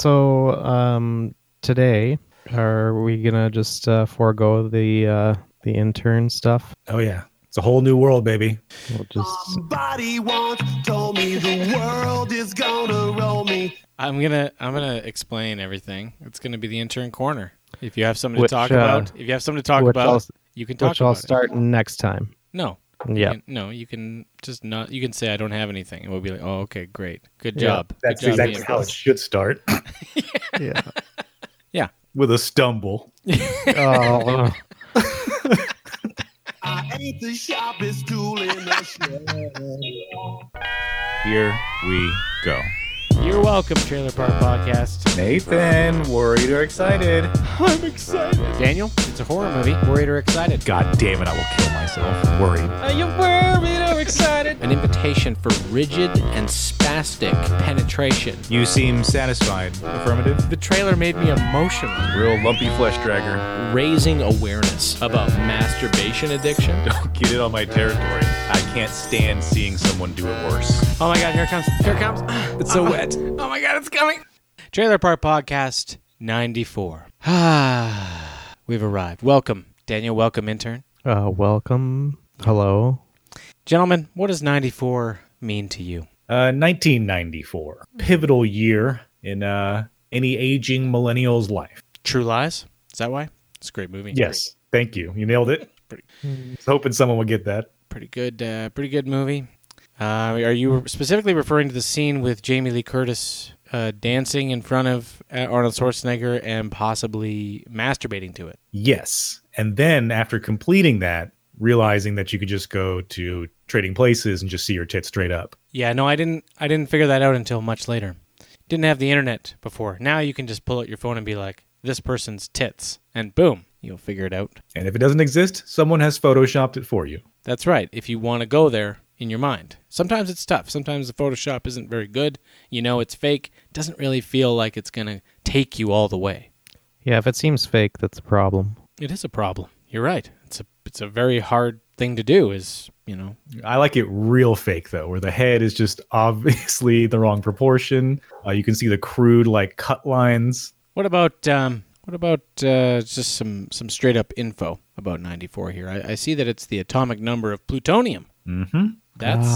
So today, are we gonna just forego the intern stuff? Oh yeah, it's a whole new world, baby. We'll just... Somebody once told me the world is gonna roll me. I'm gonna explain everything. It's gonna be the intern corner. If you have something you can talk about. Which I'll start next time. No. Yeah. No, you can just not. You can say I don't have anything, and we'll be like, "Oh, okay, great, good job." That's good job, exactly how it should start. Yeah. Yeah. With a stumble. Oh. I ain't the sharpest tool in the shed. Here we go. You're welcome, Trailer Park Podcast. Nathan, worried or excited? I'm excited. Daniel, it's a horror movie. Worried or excited? God damn it, I will kill myself. Worried. Are you worried or excited? An invitation for rigid and spastic penetration. You seem satisfied. Affirmative. The trailer made me emotional. Real lumpy flesh dragger. Raising awareness about masturbation addiction. Don't get it on my territory. I can't stand seeing someone do it worse. Oh my God, here it comes. Here it comes. It's so wet. Oh my God, it's coming. Trailer Park Podcast 94. We've arrived. Welcome, Daniel. Welcome, intern. Welcome. Hello. Gentlemen, what does 94 mean to you? 1994. Pivotal year in any aging millennial's life. True Lies? Is that why? It's a great movie. Yes. Thank you. You nailed it. I was hoping someone would get that. Pretty good movie. Are you specifically referring to the scene with Jamie Lee Curtis dancing in front of Arnold Schwarzenegger and possibly masturbating to it? Yes. And then after completing that, realizing that you could just go to Trading Places and just see your tits straight up. Yeah, no, I didn't figure that out until much later. Didn't have the internet before. Now you can just pull out your phone and be like, this person's tits. And boom, you'll figure it out. And if it doesn't exist, someone has Photoshopped it for you. That's right. If you want to go there... in your mind. Sometimes it's tough. Sometimes the Photoshop isn't very good. You know, it's fake. It doesn't really feel like it's going to take you all the way. Yeah, if it seems fake, that's a problem. It is a problem. You're right. It's a very hard thing to do is, you know. I like it real fake, though, where the head is just obviously the wrong proportion. You can see the crude, like, cut lines. What about just some straight-up info about 94 here? I see that it's the atomic number of plutonium. Mm-hmm. That's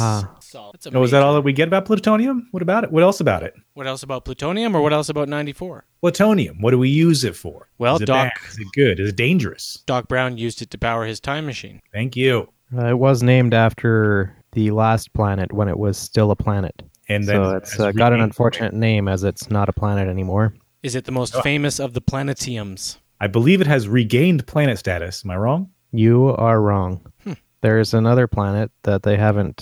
solid. That's amazing. Oh, is that all that we get about plutonium? What about it? What else about it? What else about plutonium, or what else about 94? Plutonium. What do we use it for? Well, is it Doc, bad? Is it good? Is it dangerous? Doc Brown used it to power his time machine. Thank you. It was named after the last planet when it was still a planet, and then so it's got an unfortunate name as it's not a planet anymore. Is it the most famous of the planetiums? I believe it has regained planet status. Am I wrong? You are wrong. There's another planet that they haven't,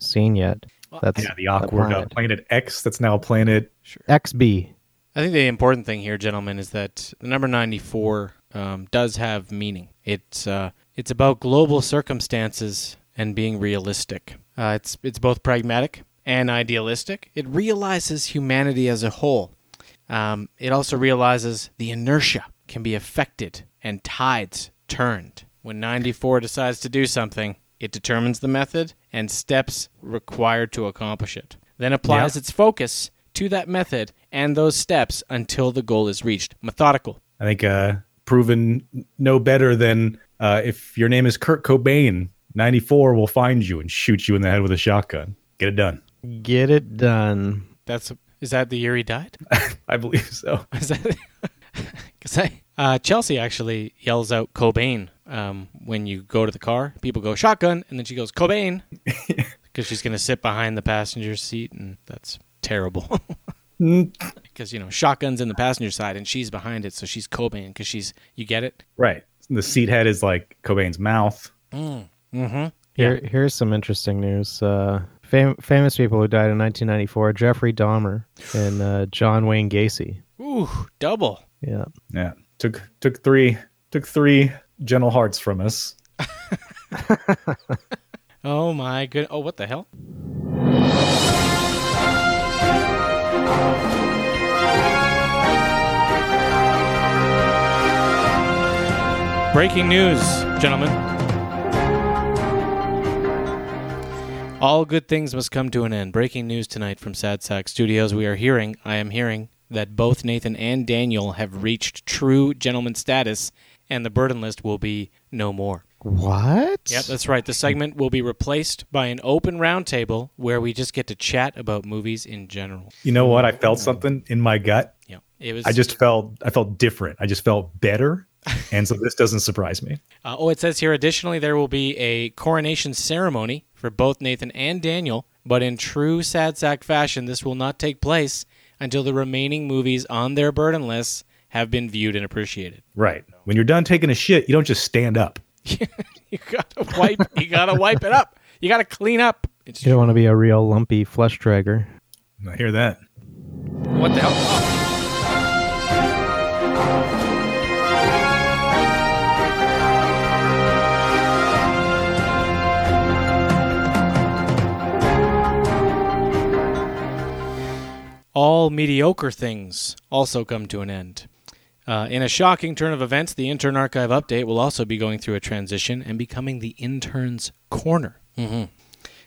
seen yet. That's the awkward planet X that's now planet XB. I think the important thing here, gentlemen, is that the number 94 does have meaning. It's about global circumstances and being realistic. It's both pragmatic and idealistic. It realizes humanity as a whole. It also realizes the inertia can be affected and tides turned. When 94 decides to do something, it determines the method and steps required to accomplish it. Then applies its focus to that method and those steps until the goal is reached. Methodical. I think proven no better than if your name is Kurt Cobain, 94 will find you and shoot you in the head with a shotgun. Get it done. Get it done. Is that the year he died? I believe so. Is that? Chelsea actually yells out Cobain. When you go to the car, people go shotgun, and then she goes Cobain because she's going to sit behind the passenger seat, and that's terrible because shotgun's in the passenger side and she's behind it, so she's Cobain because she's you get it right. The seat head is like Cobain's mouth. Mm-hmm. Here's some interesting news. Famous people who died in 1994: Jeffrey Dahmer and John Wayne Gacy. Ooh, double. Yeah. Took three. Gentle hearts from us. Oh my goodness. Oh, what the hell? Breaking news, gentlemen. All good things must come to an end. Breaking news tonight from Sad Sack Studios. I am hearing that both Nathan and Daniel have reached true gentleman status, and the burden list will be no more. What? Yep, that's right. The segment will be replaced by an open roundtable where we just get to chat about movies in general. You know what? I felt something in my gut. Yeah, it was. I felt different. I just felt better. And so this doesn't surprise me. It says here, additionally, there will be a coronation ceremony for both Nathan and Daniel. But in true Sad Sack fashion, this will not take place until the remaining movies on their burden lists have been viewed and appreciated. Right. When you're done taking a shit, you don't just stand up. You gotta wipe it up. You gotta clean up. You don't want to be a real lumpy flesh dragger. I hear that. What the hell? Oh. All mediocre things also come to an end. In a shocking turn of events, the Intern Archive update will also be going through a transition and becoming the Intern's Corner. Mm-hmm.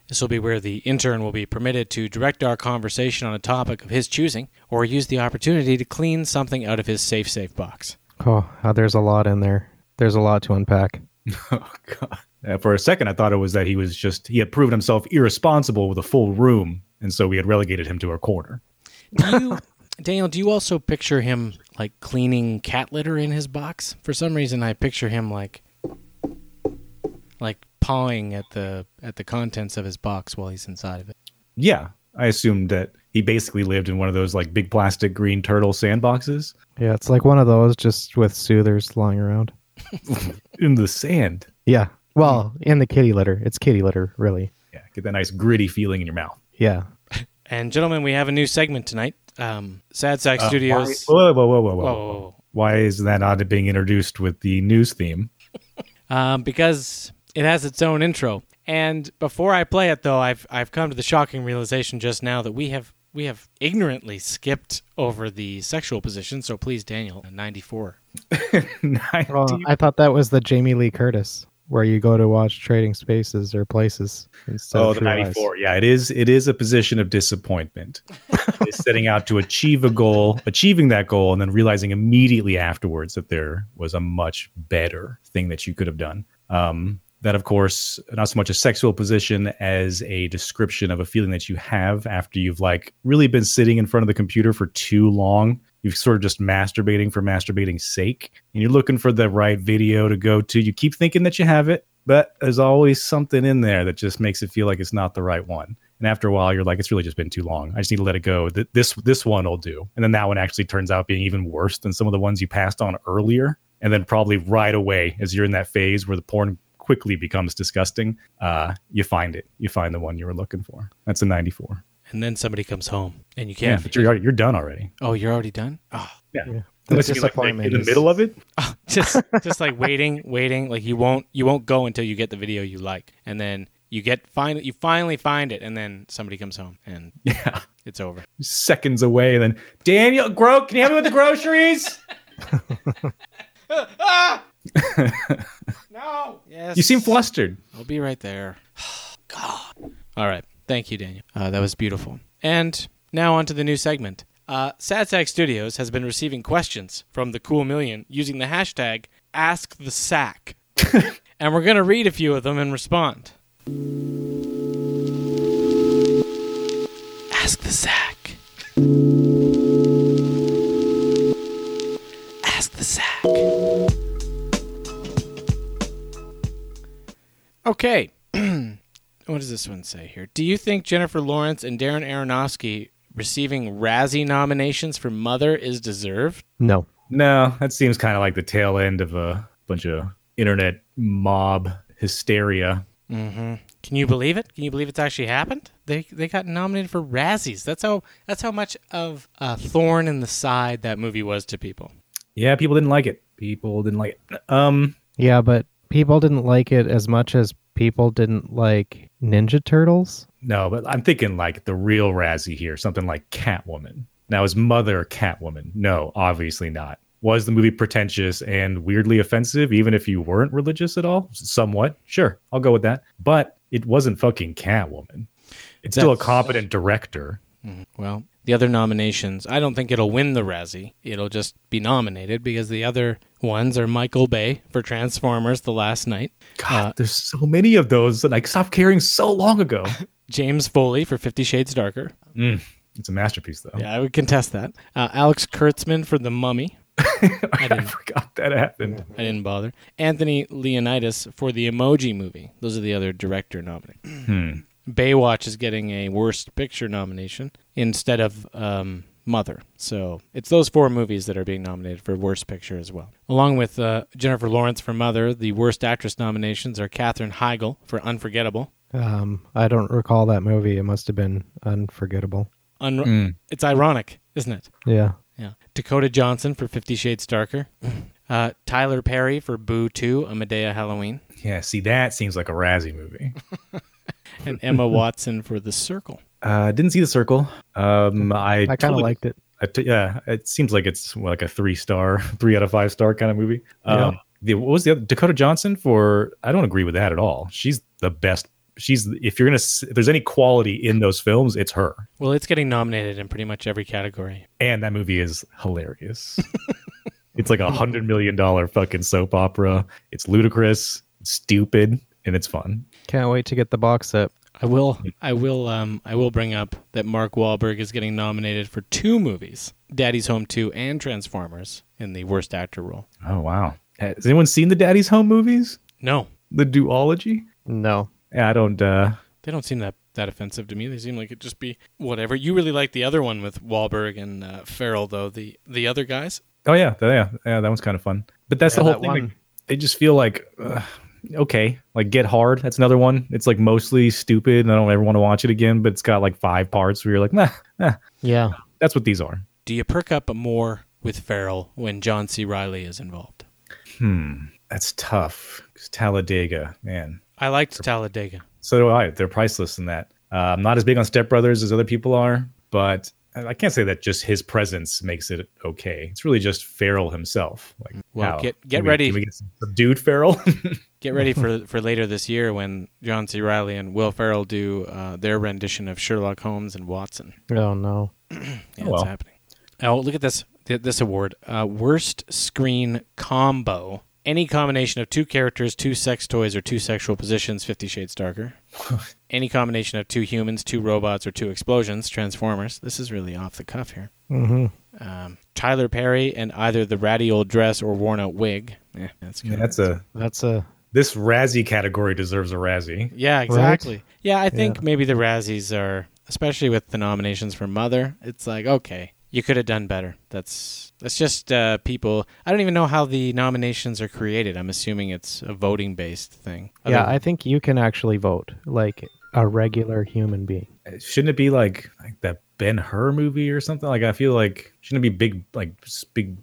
This will be where the intern will be permitted to direct our conversation on a topic of his choosing or use the opportunity to clean something out of his safe box. Oh, there's a lot in there. There's a lot to unpack. Oh, God. For a second, I thought it was that he had proven himself irresponsible with a full room, and so we had relegated him to our corner. Daniel, do you also picture him like cleaning cat litter in his box? For some reason, I picture him like pawing at the contents of his box while he's inside of it. Yeah, I assumed that he basically lived in one of those like big plastic green turtle sandboxes. Yeah, it's like one of those just with soothers lying around in the sand. Yeah, well, in the kitty litter. It's kitty litter, really. Yeah, get that nice gritty feeling in your mouth. Yeah. And gentlemen, we have a new segment tonight. Sad Sack Studios. Whoa. Why is that not being introduced with the news theme? Because it has its own intro. And before I play it, though, I've come to the shocking realization just now that we have ignorantly skipped over the sexual position. So please, Daniel, 94. Well, I thought that was the Jamie Lee Curtis, where you go to watch Trading Spaces or Places. Oh, the 94. Yeah, it is a position of disappointment. It's setting out to achieve a goal, achieving that goal, and then realizing immediately afterwards that there was a much better thing that you could have done. That, of course, not so much a sexual position as a description of a feeling that you have after you've like really been sitting in front of the computer for too long. You've sort of just masturbating for masturbating's sake, and you're looking for the right video to go to. You keep thinking that you have it, but there's always something in there that just makes it feel like it's not the right one. And after a while, you're like, it's really just been too long. I just need to let it go. This one will do. And then that one actually turns out being even worse than some of the ones you passed on earlier. And then probably right away, as you're in that phase where the porn quickly becomes disgusting, you find it. You find the one you were looking for. That's a 94. And then somebody comes home, and you can't. Yeah, but you're done already. Oh, you're already done? Oh, yeah. Unless you're like in the middle of it, just like waiting. Like you won't go until you get the video you like, and then you finally find it, and then somebody comes home, and yeah, it's over. Seconds away, and then Daniel, can you help me with the groceries? No. Yes. You seem flustered. I'll be right there. God. All right. Thank you, Daniel. That was beautiful. And now on to the new segment. Sad Sack Studios has been receiving questions from the Cool Million using the hashtag #AskTheSack. And we're going to read a few of them and respond. Ask the Sack. Ask the Sack. Okay. What does this one say here? Do you think Jennifer Lawrence and Darren Aronofsky receiving Razzie nominations for Mother is deserved? No, that seems kind of like the tail end of a bunch of internet mob hysteria. Mm-hmm. Can you believe it? Can you believe it's actually happened? They got nominated for Razzies. That's how much of a thorn in the side that movie was to people. Yeah, people didn't like it. Yeah, but people didn't like it as much as people didn't like Ninja Turtles? No, but I'm thinking like the real Razzie here, something like Catwoman. Now, is Mother Catwoman? No, obviously not. Was the movie pretentious and weirdly offensive, even if you weren't religious at all? Somewhat. Sure, I'll go with that. But it wasn't fucking Catwoman. It's still a competent director. Well, the other nominations, I don't think it'll win the Razzie. It'll just be nominated because the other ones are Michael Bay for Transformers The Last Knight. God, there's so many of those that I stopped caring so long ago. James Foley for 50 Shades Darker. It's a masterpiece, though. Yeah, I would contest that. Alex Kurtzman for The Mummy. I forgot that happened. I didn't bother. Anthony Leonidas for The Emoji Movie. Those are the other director nominees. Baywatch is getting a Worst Picture nomination instead of Mother. So it's those four movies that are being nominated for Worst Picture as well. Along with Jennifer Lawrence for Mother, the Worst Actress nominations are Katherine Heigl for Unforgettable. I don't recall that movie. It must have been Unforgettable. It's ironic, isn't it? Yeah. Yeah. Dakota Johnson for 50 Shades Darker. Tyler Perry for Boo 2, A Medea Halloween. Yeah, see, that seems like a Razzie movie. And Emma Watson for The Circle. Didn't see The Circle. I kind of liked it. Yeah, it seems like it's like a 3 out of 5 star kind of movie. Yeah. What was the other? Dakota Johnson for, I don't agree with that at all. She's the best. If there's any quality in those films, it's her. Well, it's getting nominated in pretty much every category. And that movie is hilarious. It's like $100 million fucking soap opera. It's ludicrous, stupid, and it's fun. Can't wait to get the box set. I will bring up that Mark Wahlberg is getting nominated for 2 movies, Daddy's Home 2 and Transformers, in the worst actor role. Oh, wow. Has anyone seen the Daddy's Home movies? No. The duology? No. I don't... They don't seem that offensive to me. They seem like it'd just be whatever. You really like the other one with Wahlberg and Farrell, though. The other guys? Oh, yeah. That one's kind of fun. But that's the whole thing. Like, they just feel like... okay, like Get Hard, that's another one. It's like mostly stupid and I don't ever want to watch it again, but it's got like 5 parts where you're like, nah. Yeah. That's what these are. Do you perk up more with Farrell when John C. Reilly is involved? That's tough. Talladega, man. I liked Talladega. So do I. They're priceless in that. I'm not as big on Step Brothers as other people are, but I can't say that just his presence makes it okay. It's really just Farrell himself. Like, well, get ready. Can we get some subdued Farrell? Get ready for later this year when John C. Reilly and Will Ferrell do their rendition of Sherlock Holmes and Watson. Oh, no. It's happening. Oh, look at this award. Worst Screen Combo. Any combination of 2 characters, 2 sex toys, or 2 sexual positions, 50 Shades Darker. Any combination of 2 humans, 2 robots, or 2 explosions, Transformers. This is really off the cuff here. Tyler Perry and either the ratty old dress or worn out wig. Yeah, This Razzie category deserves a Razzie. Yeah, exactly. Right? Yeah, I think maybe the Razzies are, especially with the nominations for Mother, it's like, okay, you could have done better. That's just people. I don't even know how the nominations are created. I'm assuming it's a voting based thing. I think you can actually vote like a regular human being. Shouldn't it be like that Ben-Hur movie or something? Like, I feel like shouldn't it be big.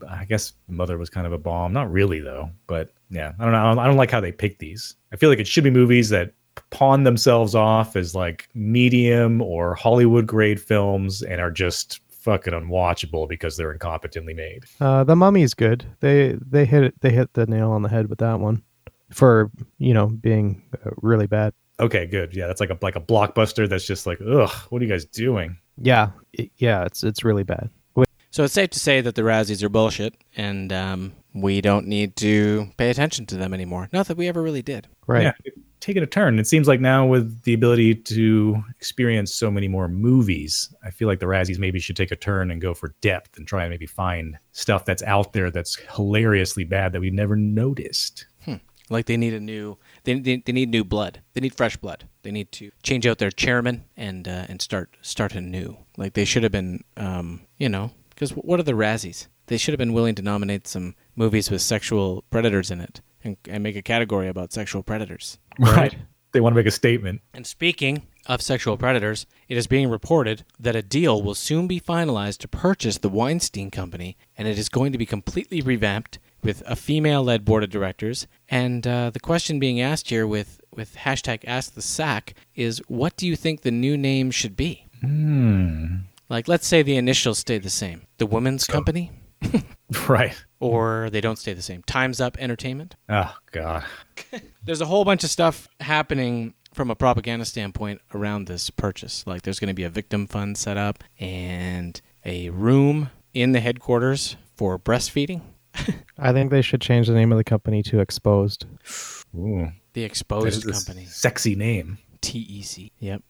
I guess Mother was kind of a bomb. Not really though. But yeah, I don't know. I don't like how they pick these. I feel like it should be movies that pawn themselves off as like medium or Hollywood grade films and are just fucking unwatchable because they're incompetently made. The Mummy's good. They hit the nail on the head with that one for, being really bad. Okay, good. Yeah, that's like a blockbuster that's just like, ugh, what are you guys doing? Yeah. It's really bad. So it's safe to say that the Razzies are bullshit and we don't need to pay attention to them anymore. Not that we ever really did. Right. Yeah. Taking a turn. It seems like now with the ability to experience so many more movies, I feel like the Razzies maybe should take a turn and go for depth and try and maybe find stuff that's out there that's hilariously bad that we've never noticed. Like they need they need new blood. They need fresh blood. They need to change out their chairman and start anew. Like they should have been, because what are the Razzies? They should have been willing to nominate some movies with sexual predators in it. And make a category about sexual predators. Right. They want to make a statement. And speaking of sexual predators, it is being reported that a deal will soon be finalized to purchase the Weinstein Company, and it is going to be completely revamped with a female-led board of directors. And the question being asked here with #AskTheSack is, what do you think the new name should be? Like, let's say the initials stay the same. The Women's Company? Right. Or they don't stay the same. Time's Up Entertainment. Oh, God. There's a whole bunch of stuff happening from a propaganda standpoint around this purchase. Like, there's going to be a victim fund set up and a room in the headquarters for breastfeeding. I think they should change the name of the company to Exposed. Ooh. The Exposed Company. Sexy name. TEC. Yep.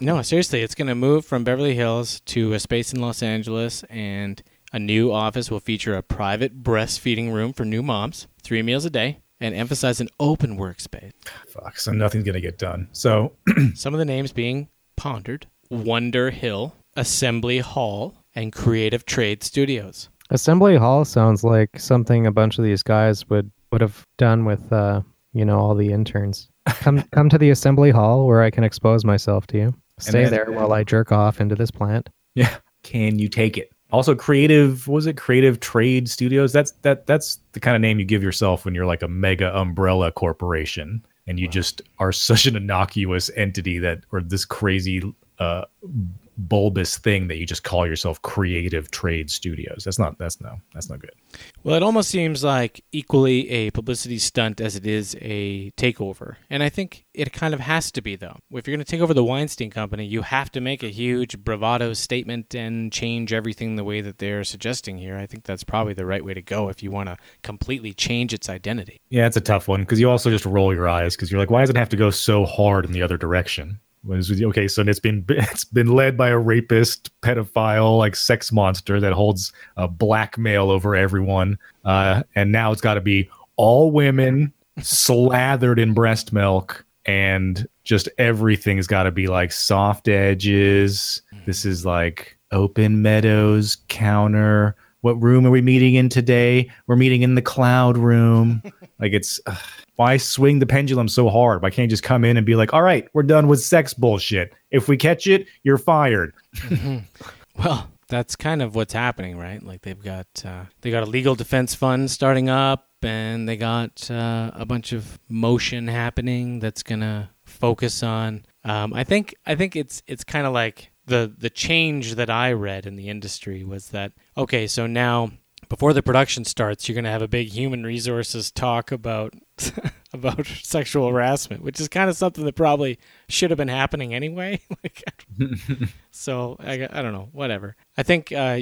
No, seriously, it's going to move from Beverly Hills to a space in Los Angeles, and a new office will feature a private breastfeeding room for new moms, 3 meals a day, and emphasize an open workspace. Fuck, so nothing's going to get done. So some of the names being pondered: Wonder Hill, Assembly Hall, and Creative Trade Studios. Assembly Hall sounds like something a bunch of these guys would have done with, all the interns. Come to the assembly hall where I can expose myself to you. Stay there while I jerk off into this plant. Yeah. Can you take it? Also, Creative Trade Studios? That's the kind of name you give yourself when you're like a mega umbrella corporation and you just are such an innocuous entity or this crazy bulbous thing that you just call yourself Creative Trade Studios. That's not good. Well, it almost seems like equally a publicity stunt as it is a takeover. And I think it kind of has to be, though. If you're going to take over the Weinstein Company, you have to make a huge bravado statement and change everything the way that they're suggesting here. I think that's probably the right way to go if you want to completely change its identity. Yeah, it's a tough one because you also just roll your eyes because you're like, why does it have to go so hard in the other direction? Okay, so it's been led by a rapist, pedophile, like sex monster that holds blackmail over everyone, and now it's got to be all women slathered in breast milk, and just everything's got to be like soft edges. This is like open meadows counter. What room are we meeting in today? We're meeting in the cloud room. Like it's. Why swing the pendulum so hard? Why can't you just come in and be like, all right, we're done with sex bullshit. If we catch it, you're fired. Mm-hmm. Well, that's kind of what's happening, right? Like they got a legal defense fund starting up, and they got a bunch of motion happening that's going to focus on. I think it's kind of like the change that I read in the industry was that, okay, so now before the production starts, you're going to have a big human resources talk about sexual harassment, which is kind of something that probably should have been happening anyway. So I don't know, whatever. I think I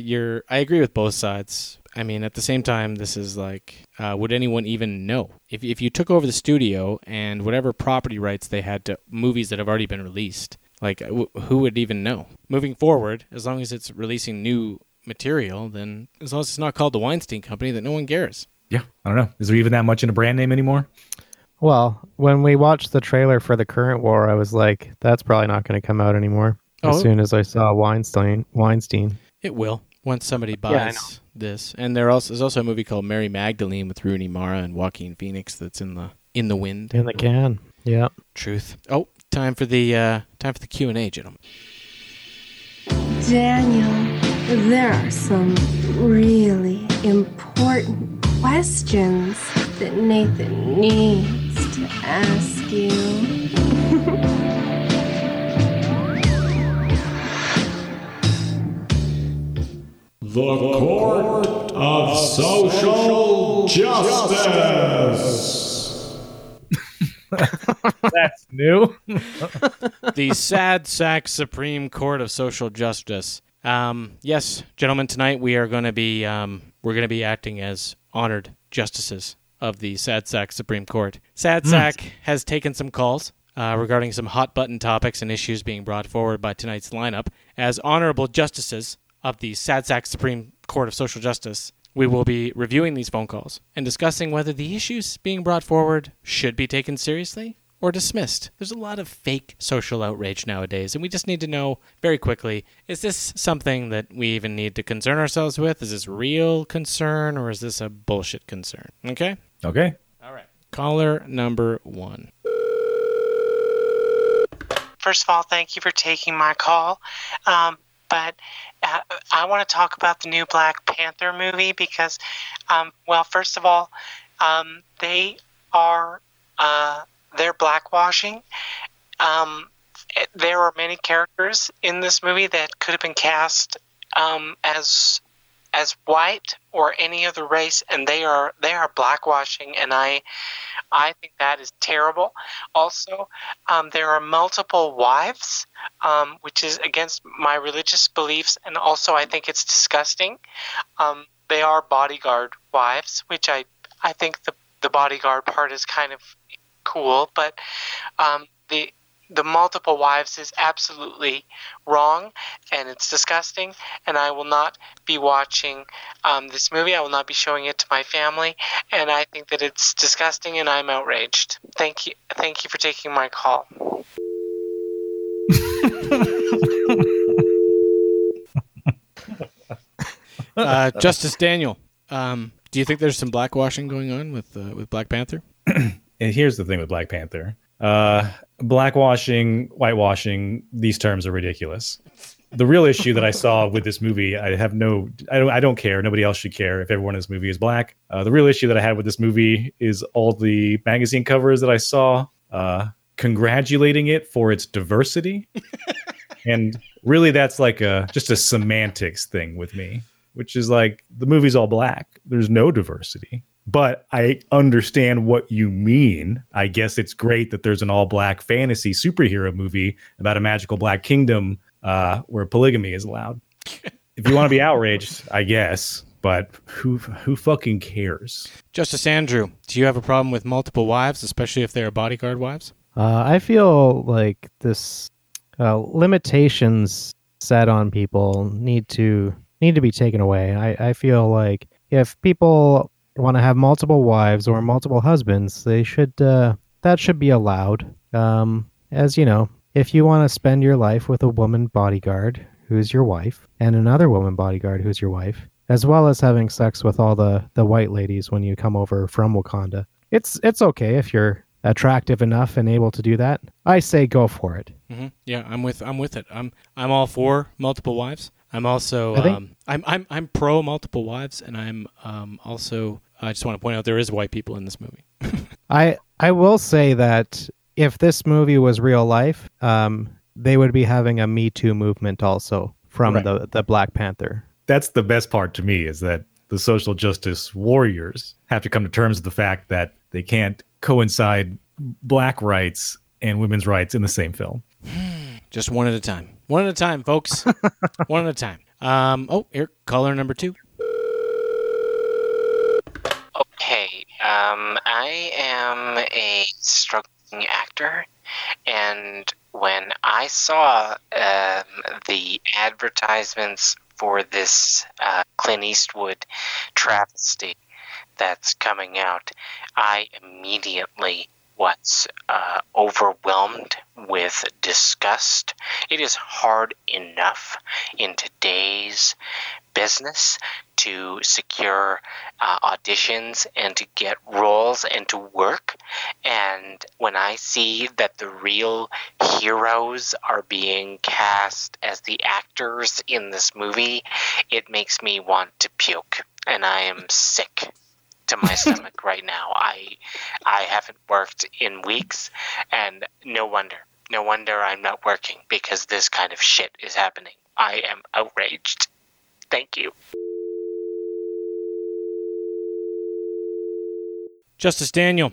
agree with both sides. I mean, at the same time, this is like, would anyone even know? If you took over the studio and whatever property rights they had to movies that have already been released, like who would even know? Moving forward, as long as it's releasing new material, then as long as it's not called the Weinstein Company, that no one cares. Yeah, I don't know. Is there even that much in a brand name anymore? Well, when we watched the trailer for the current war, I was like, that's probably not going to come out anymore. As soon as I saw Weinstein. It will, once somebody buys this. And there's also a movie called Mary Magdalene with Rooney Mara and Joaquin Phoenix that's in the wind. In the can. Yeah. Truth. Oh, time for the Q&A, gentlemen. Daniel, there are some really important questions that Nathan needs to ask you. The Court of Social Justice. That's new. The Sad Sack Supreme Court of Social Justice. Yes, gentlemen, tonight we are going to be acting as honored justices of the Sad Sack Supreme Court. Sad Sack has taken some calls regarding some hot button topics and issues being brought forward by tonight's lineup. As honorable justices of the Sad Sack Supreme Court of Social Justice, we will be reviewing these phone calls and discussing whether the issues being brought forward should be taken seriously or dismissed. There's a lot of fake social outrage nowadays, and we just need to know very quickly, is this something that we even need to concern ourselves with? Is this real concern, or is this a bullshit concern? Okay? Okay. All right. Caller number 1. First of all, thank you for taking my call. But I want to talk about the new Black Panther movie because, first of all, they are... they're blackwashing. There are many characters in this movie that could have been cast as white or any other race, and they are blackwashing. And I I think that is terrible. Also, there are multiple wives, which is against my religious beliefs, and also I think it's disgusting. They are bodyguard wives, which I think the bodyguard part is kind of cool, but the multiple wives is absolutely wrong, and it's disgusting, and I will not be watching this movie. I will not be showing it to my family, and I think that it's disgusting, and I'm outraged. Thank you for taking my call. Justice Daniel, do you think there's some blackwashing going on with Black Panther? And here's the thing with Black Panther. Blackwashing, whitewashing, these terms are ridiculous. The real issue that I saw with this movie, I don't care. Nobody else should care if everyone in this movie is black. The real issue that I had with this movie is all the magazine covers that I saw congratulating it for its diversity. And really that's like just a semantics thing with me, which is like the movie's all black. There's no diversity. But I understand what you mean. I guess it's great that there's an all-black fantasy superhero movie about a magical black kingdom where polygamy is allowed. If you want to be outraged, I guess. But who fucking cares? Justice Andrew, do you have a problem with multiple wives, especially if they are bodyguard wives? I feel like this limitations set on people need to be taken away. I feel like if people want to have multiple wives or multiple husbands, they should that should be allowed. As you know, if you want to spend your life with a woman bodyguard who's your wife and another woman bodyguard who's your wife, as well as having sex with all the white ladies when you come over from Wakanda, it's okay if you're attractive enough and able to do that. I say go for it. Mm-hmm. Yeah, I'm with it. I'm all for multiple wives. I'm also I'm pro multiple wives, and I'm also I just want to point out there is white people in this movie. I will say that if this movie was real life, they would be having a Me Too movement also from right. the Black Panther. That's the best part to me, is that the social justice warriors have to come to terms with the fact that they can't coincide black rights and women's rights in the same film. Just one at a time. One at a time, folks. One at a time. Oh, here, caller number 2. Okay. I am a struggling actor, and when I saw the advertisements for this Clint Eastwood travesty that's coming out, I immediately was overwhelmed with disgust. It is hard enough in today's business to secure auditions and to get roles and to work. And when I see that the real heroes are being cast as the actors in this movie, it makes me want to puke. And I am sick to my stomach right now. I haven't worked in weeks, and no wonder I'm not working, because this kind of shit is happening. I am outraged. Thank you. Justice Daniel,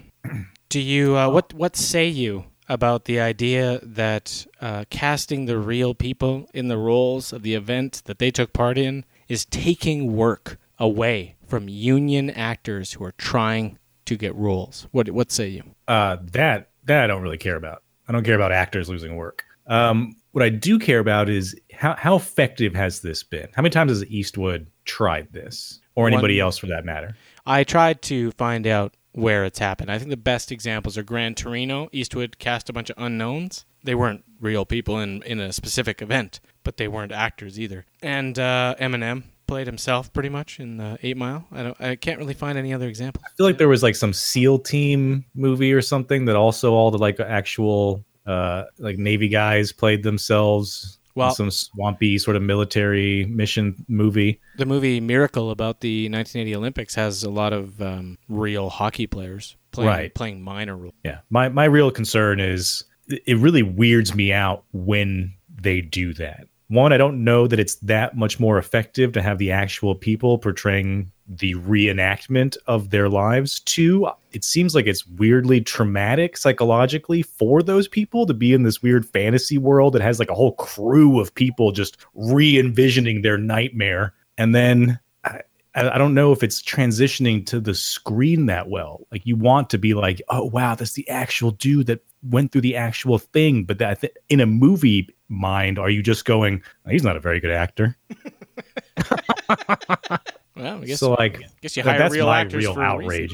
do you what say you about the idea that casting the real people in the roles of the event that they took part in is taking work away from union actors who are trying to get roles? What say you? That I don't really care about. I don't care about actors losing work. What I do care about is how effective has this been? How many times has Eastwood tried this, or anybody else for that matter? I tried to find out where it's happened. I think the best examples are Gran Torino. Eastwood cast a bunch of unknowns. They weren't real people in a specific event, but they weren't actors either. And Eminem played himself pretty much in 8 Mile. I can't really find any other example. I feel like there was like some SEAL team movie or something that also all the like actual like Navy guys played themselves. Well, in some swampy sort of military mission movie. The movie Miracle about the 1980 Olympics has a lot of real hockey players playing minor roles. Yeah, my real concern is it really weirds me out when they do that. One, I don't know that it's that much more effective to have the actual people portraying the reenactment of their lives. Two, it seems like it's weirdly traumatic psychologically for those people to be in this weird fantasy world that has like a whole crew of people just re-envisioning their nightmare. And then I don't know if it's transitioning to the screen that well. Like you want to be like, oh, wow, that's the actual dude that went through the actual thing. But that in a movie mind, are you just going, oh, he's not a very good actor? Well, I guess you hire real actors for a reason.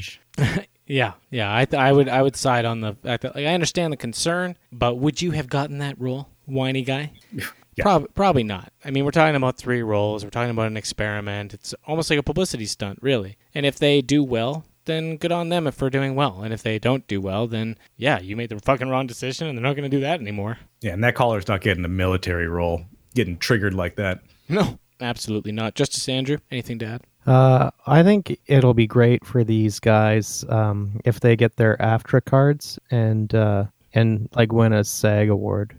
Yeah. I would side on the fact that I understand the concern, but would you have gotten that role, whiny guy? Yeah. Probably not. I mean, we're talking about three roles. We're talking about an experiment. It's almost like a publicity stunt, really. And if they do well, then good on them for doing well. And if they don't do well, then yeah, you made the fucking wrong decision and they're not going to do that anymore. Yeah, and that caller's not getting a military role, getting triggered like that. No, absolutely not. Justice Andrew, anything to add? I think it'll be great for these guys if they get their AFTRA cards and like win a SAG award.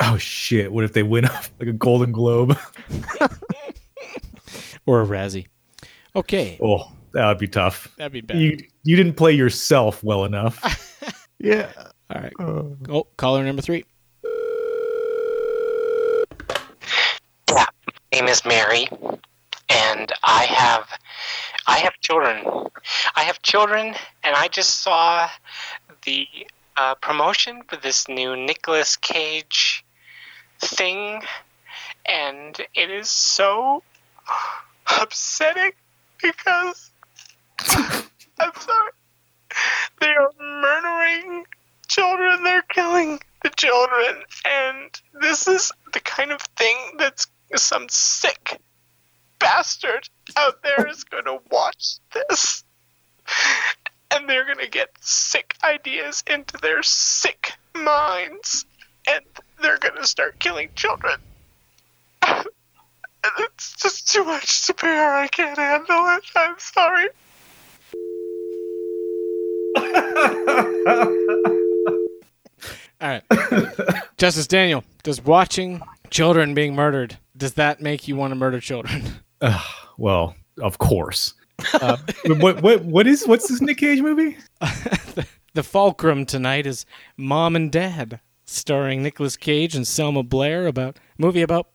Oh, shit. What if they win like a Golden Globe? Or a Razzie. Okay. Oh, that would be tough. That'd be bad. You didn't play yourself well enough. Yeah. All right. Oh, caller number 3. Yeah. My name is Mary, and I have children. I have children, and I just saw the promotion for this new Nicolas Cage thing, and it is so upsetting because I'm sorry, they are murdering children, they're killing the children, and this is the kind of thing that's some sick bastard out there is going to watch this, and they're going to get sick ideas into their sick minds, and they're going to start killing children. And it's just too much to bear. I can't handle it. I'm sorry. All right. Justice Daniel, does watching children being murdered, does that make you want to murder children? Well, of course. What's this Nick Cage movie? The fulcrum tonight is Mom and Dad, starring Nicolas Cage and Selma Blair, about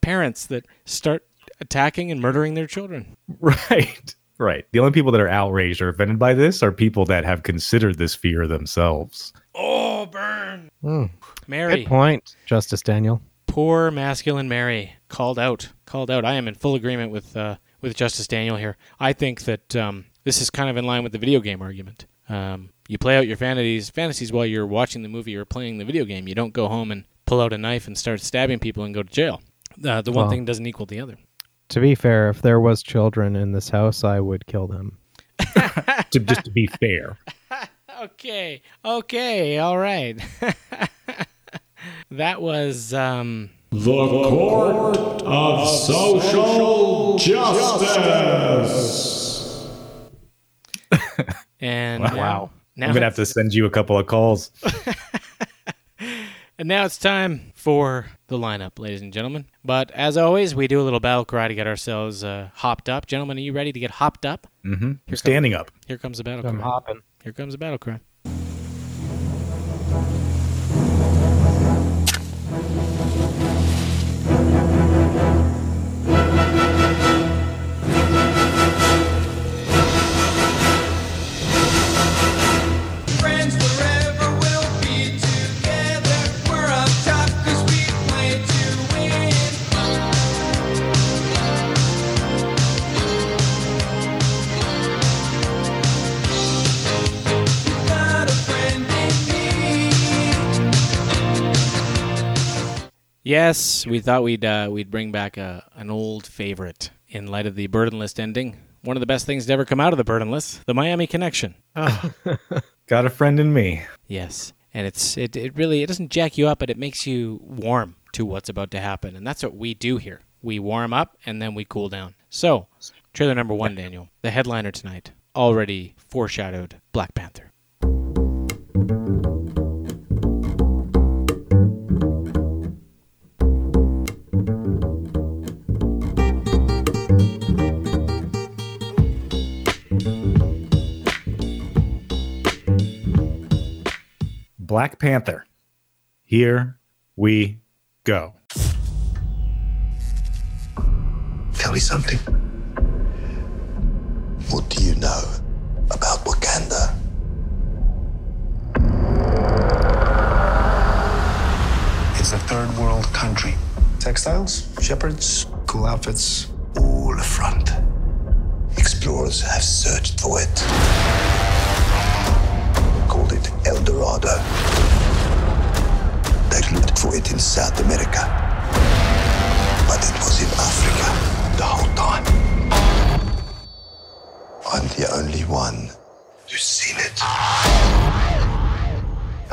parents that start attacking and murdering their children. Right. The only people that are outraged or offended by this are people that have considered this fear themselves. Oh, burn. Mary. Good point, Justice Daniel. Poor masculine Mary. Called out. I am in full agreement with Justice Daniel here. I think that this is kind of in line with the video game argument. You play out your fantasies while you're watching the movie or playing the video game. You don't go home and pull out a knife and start stabbing people and go to jail. The one thing doesn't equal the other. To be fair, if there was children in this house, I would kill them. Just to be fair. Okay, all right. That was... The Court of Social Justice. And wow. Now I'm going to have to send you a couple of calls. And now it's time for the lineup, ladies and gentlemen. But as always, we do a little battle cry to get ourselves hopped up. Gentlemen, are you ready to get hopped up? Mm-hmm. You're standing up. Here comes the battle cry. I'm hopping. Here comes the battle cry. Yes, we thought we'd bring back an old favorite in light of the Burden List ending. One of the best things to ever come out of the Burden List, the Miami Connection. Oh. Got a friend in me. Yes, and it really doesn't jack you up, but it makes you warm to what's about to happen, and that's what we do here. We warm up and then we cool down. So, trailer number 1, Daniel, the headliner tonight, already foreshadowed Black Panther. Black Panther. Here we go. Tell me something. What do you know about Wakanda? It's a third world country. Textiles, shepherds, cool outfits, all a front. Explorers have searched for it. Called it El Dorado. They looked for it in South America. But it was in Africa the whole time. I'm the only one who's seen it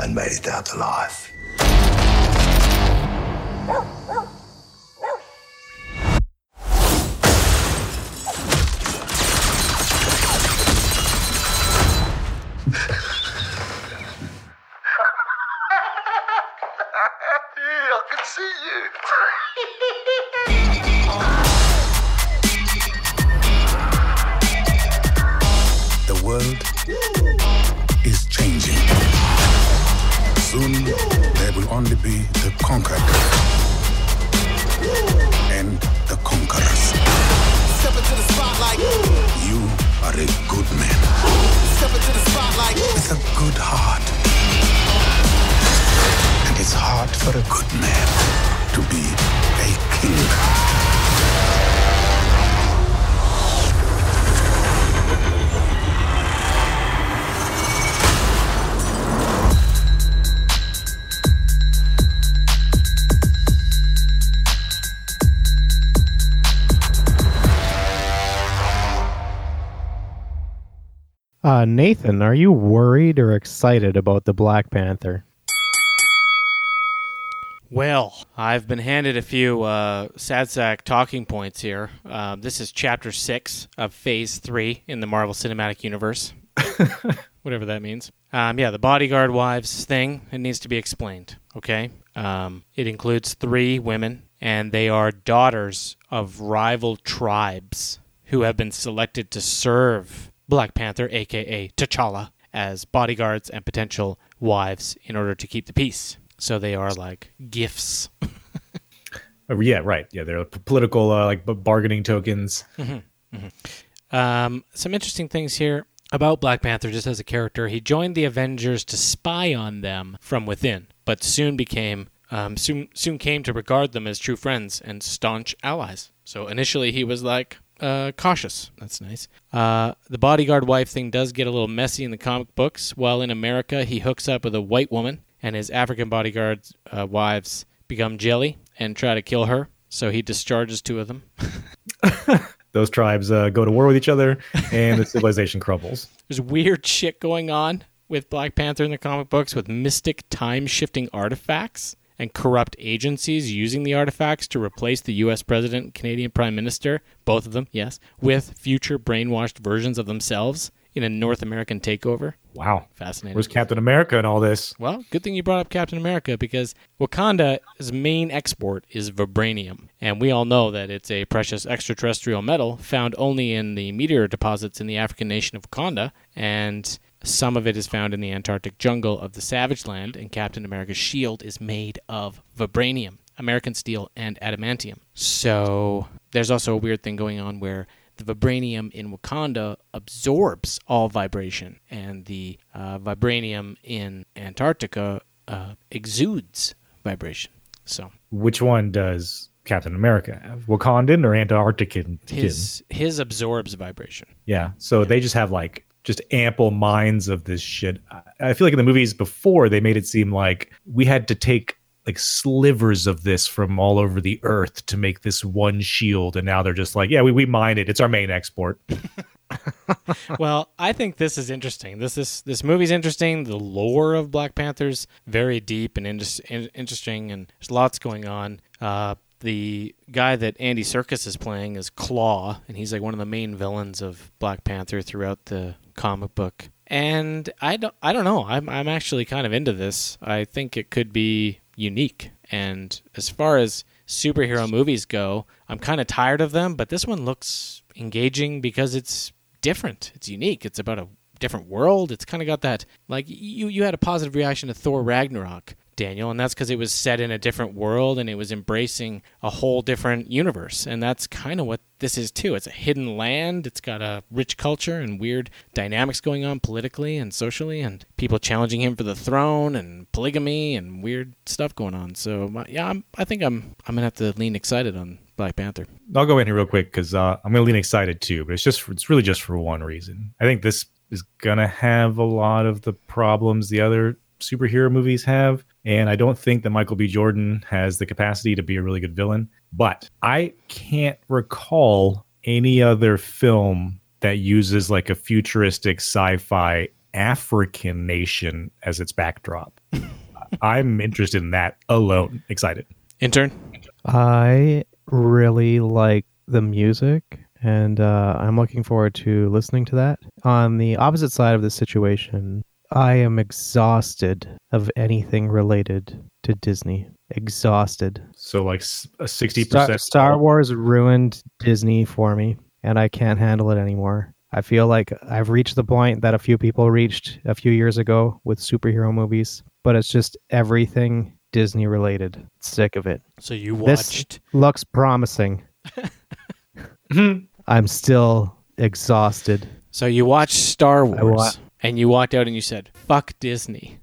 and made it out alive. Nathan, are you worried or excited about the Black Panther? Well, I've been handed a few Sad Sack talking points here. This is Chapter 6 of Phase 3 in the Marvel Cinematic Universe. Whatever that means. The bodyguard wives thing, it needs to be explained, okay? It includes 3 women, and they are daughters of rival tribes who have been selected to serve Black Panther, a.k.a. T'Challa, as bodyguards and potential wives in order to keep the peace. So they are like gifts. Yeah, right. Yeah, they're political bargaining tokens. Mm-hmm. Mm-hmm. Some interesting things here about Black Panther just as a character. He joined the Avengers to spy on them from within, but soon came to regard them as true friends and staunch allies. So initially he was like... cautious. That's nice. The bodyguard wife thing does get a little messy in the comic books. While in America, he hooks up with a white woman, and his African bodyguard wives become jelly and try to kill her, so he discharges 2 of them. Those tribes go to war with each other, and the civilization crumbles. There's weird shit going on with Black Panther in the comic books with mystic time-shifting artifacts and corrupt agencies using the artifacts to replace the U.S. president and Canadian prime minister, both of them, yes, with future brainwashed versions of themselves in a North American takeover. Wow. Fascinating. Where's Captain America in all this? Well, good thing you brought up Captain America, because Wakanda's main export is vibranium, and we all know that it's a precious extraterrestrial metal found only in the meteor deposits in the African nation of Wakanda, and... some of it is found in the Antarctic jungle of the Savage Land, and Captain America's shield is made of vibranium, American steel, and adamantium. So there's also a weird thing going on where the vibranium in Wakanda absorbs all vibration, and the vibranium in Antarctica exudes vibration. So, which one does Captain America have? Wakandan or Antarctican? His absorbs vibration. Yeah, so they just have like... just ample minds of this shit. I feel like in the movies before, they made it seem like we had to take like slivers of this from all over the earth to make this one shield. And now they're just like, yeah, we mine it. It's our main export. Well, I think this is interesting. This movie's interesting. The lore of Black Panther's very deep and interesting, and there's lots going on. The guy that Andy Serkis is playing is Claw, and he's like one of the main villains of Black Panther throughout the comic book. And I don't know. I'm actually kind of into this. I think it could be unique. And as far as superhero movies go, I'm kind of tired of them, but this one looks engaging because it's different. It's unique. It's about a different world. It's kind of got that, like, you had a positive reaction to Thor Ragnarok, Daniel, and that's because it was set in a different world and it was embracing a whole different universe. And that's kind of what this is too. It's a hidden land. It's got a rich culture and weird dynamics going on politically and socially, and people challenging him for the throne and polygamy and weird stuff going on. So yeah, I think I'm gonna have to lean excited on Black Panther. I'll go in here real quick because I'm gonna lean excited too, but it's really just for one reason. I think this is gonna have a lot of the problems the other superhero movies have, and I don't think that Michael B. Jordan has the capacity to be a really good villain, but I can't recall any other film that uses like a futuristic sci-fi African nation as its backdrop. I'm interested in that alone. Excited. Intern? I really like the music, and I'm looking forward to listening to that. On the opposite side of the situation, I am exhausted of anything related to Disney. Exhausted. So like a 60%. Star Wars ruined Disney for me, and I can't handle it anymore. I feel like I've reached the point that a few people reached a few years ago with superhero movies, but it's just everything Disney related. Sick of it. So you watched. This looks promising. I'm still exhausted. So you watched Star Wars. And you walked out and you said, fuck Disney.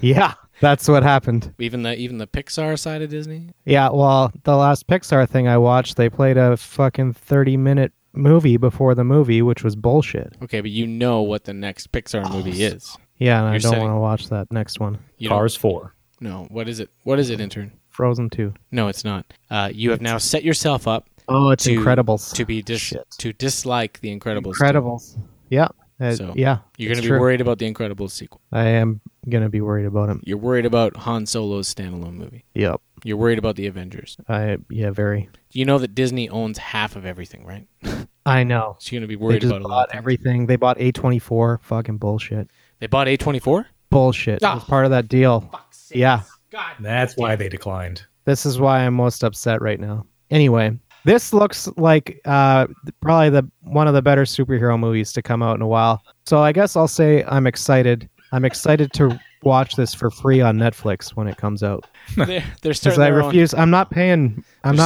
Yeah, that's what happened. Even the Pixar side of Disney? Yeah, well, the last Pixar thing I watched, they played a fucking 30-minute movie before the movie, which was bullshit. Okay, but you know what the next Pixar movie is. Yeah, and I don't want to watch that next one. Cars 4. No, what is it? What is it, intern? Frozen 2. No, it's not. You have now set yourself up. Oh, it's Incredibles. To dislike the Incredibles. Incredibles. Yeah. You're going to be worried about the Incredibles sequel. I am going to be worried about him. You're worried about Han Solo's standalone movie. Yep. You're worried about the Avengers. Very. You know that Disney owns half of everything, right? I know. So you're going to be worried about a lot of everything. They bought A24. Fucking bullshit. They bought A24? Bullshit. Oh, it was part of that deal. Yeah. God. That's why they declined. This is why I'm most upset right now. Anyway. This looks like probably one of the better superhero movies to come out in a while. So I guess I'll say I'm excited. I'm excited to watch this for free on Netflix when it comes out. I'm not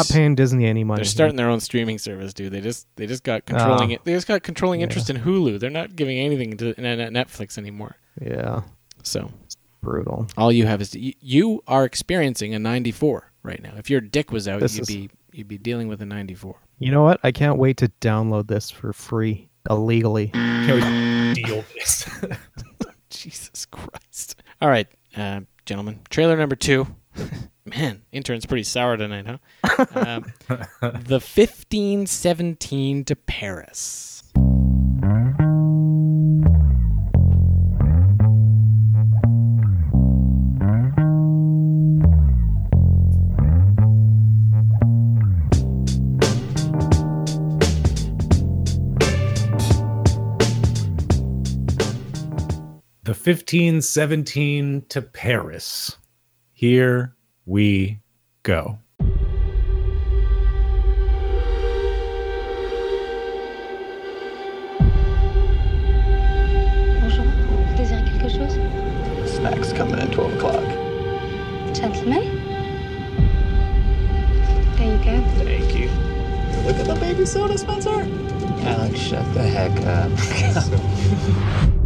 paying Disney any money. They're starting their own streaming service, dude. They just got controlling it. They just got controlling interest in Hulu. They're not giving anything to Netflix anymore. Yeah. So it's brutal. All you have is you are experiencing a 94 right now. If your dick was out, You'd be dealing with a 94. You know what? I can't wait to download this for free, illegally. Can we deal this? Jesus Christ. All right, gentlemen. Trailer number 2. Man, intern's pretty sour tonight, huh? The 1517 to Paris. The 1517 to Paris. Here we go. Bonjour, vous désirez quelque chose? Snacks coming at 12 o'clock. Gentlemen? There you go. Thank you. Look at the baby soda, Spencer. Alex, shut the heck up.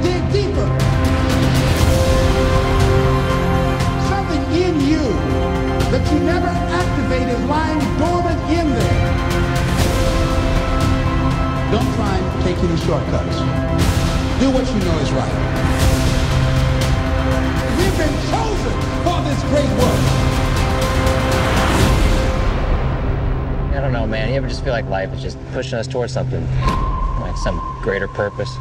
Dig deeper. Something in you shortcuts. Do what you know is right. We've been chosen for this great work. I don't know, man. You ever just feel like life is just pushing us towards something, like some greater purpose?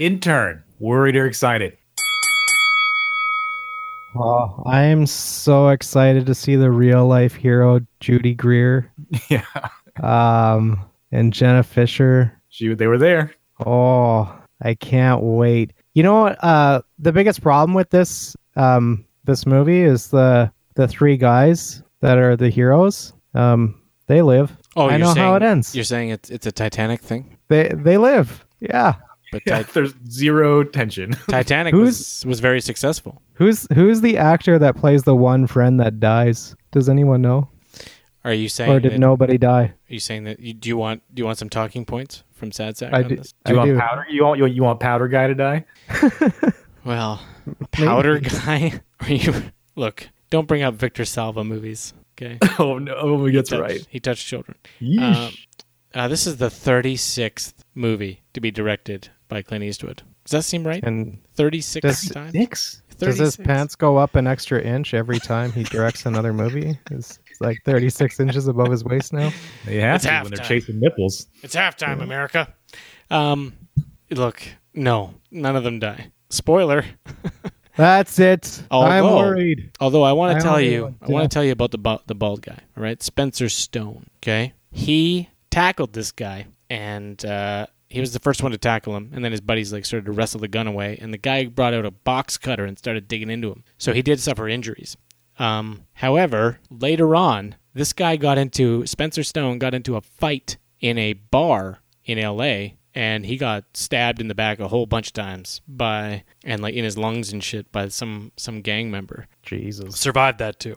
Intern, worried or excited? Oh, I am so excited to see the real life hero Judy Greer. Yeah. And Jenna Fisher. They were there. Oh, I can't wait. You know what? The biggest problem with this this movie is the three guys that are the heroes. They live. Oh, I know how it ends. You're saying it's a Titanic thing? They live. Yeah. But yeah, there's zero tension. Titanic was very successful. Who's the actor that plays the one friend that dies? Does anyone know? Are you saying, or did nobody die? Are you saying that do you want some talking points from Sad Sack on this? Do you want Powder? You want Powder Guy to die? Well, Powder Guy. Are you? Look, don't bring up Victor Salva movies. Okay. Oh no, that's right. He touched children. This is the 36th movie to be directed by Clint Eastwood. Does that seem right? And 36 times? 36? Does his pants go up an extra inch every time he directs another movie? It's like 36 inches above his waist now. They have to when they're chasing nipples. It's halftime, America. Look, no, none of them die. Spoiler. That's it. I'm worried. Although I want to tell you about the bald guy. All right, Spencer Stone. Okay, he tackled this guy, and he was the first one to tackle him, and then his buddies like started to wrestle the gun away, and the guy brought out a box cutter and started digging into him, so he did suffer injuries. However, later on, this guy Spencer Stone got into a fight in a bar in LA, and he got stabbed in the back a whole bunch of times and in his lungs and shit by some gang member. Jesus. Survived that too.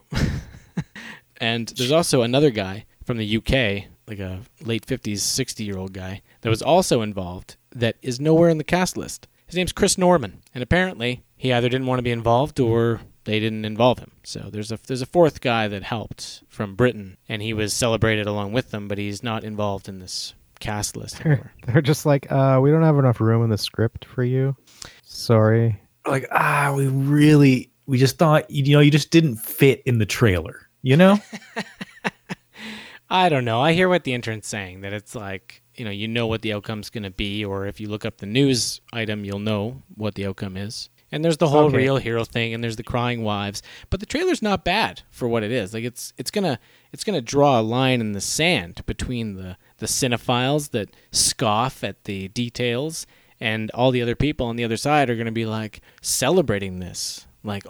And there's also another guy from the UK, like a late 50s, 60-year-old guy that was also involved that is nowhere in the cast list. His name's Chris Norman, and apparently he either didn't want to be involved or they didn't involve him. So there's a fourth guy that helped from Britain, and he was celebrated along with them, but he's not involved in this cast list anymore. They're just like, we don't have enough room in the script for you. Sorry. Like, we just thought, you just didn't fit in the trailer, you know? I don't know. I hear what the intern's saying, that it's like, you know what the outcome's going to be, or if you look up the news item, you'll know what the outcome is. And there's the whole real hero thing, and there's the crying wives. But the trailer's not bad for what it is. Like it's gonna draw a line in the sand between the cinephiles that scoff at the details, and all the other people on the other side are gonna be like celebrating this. Like,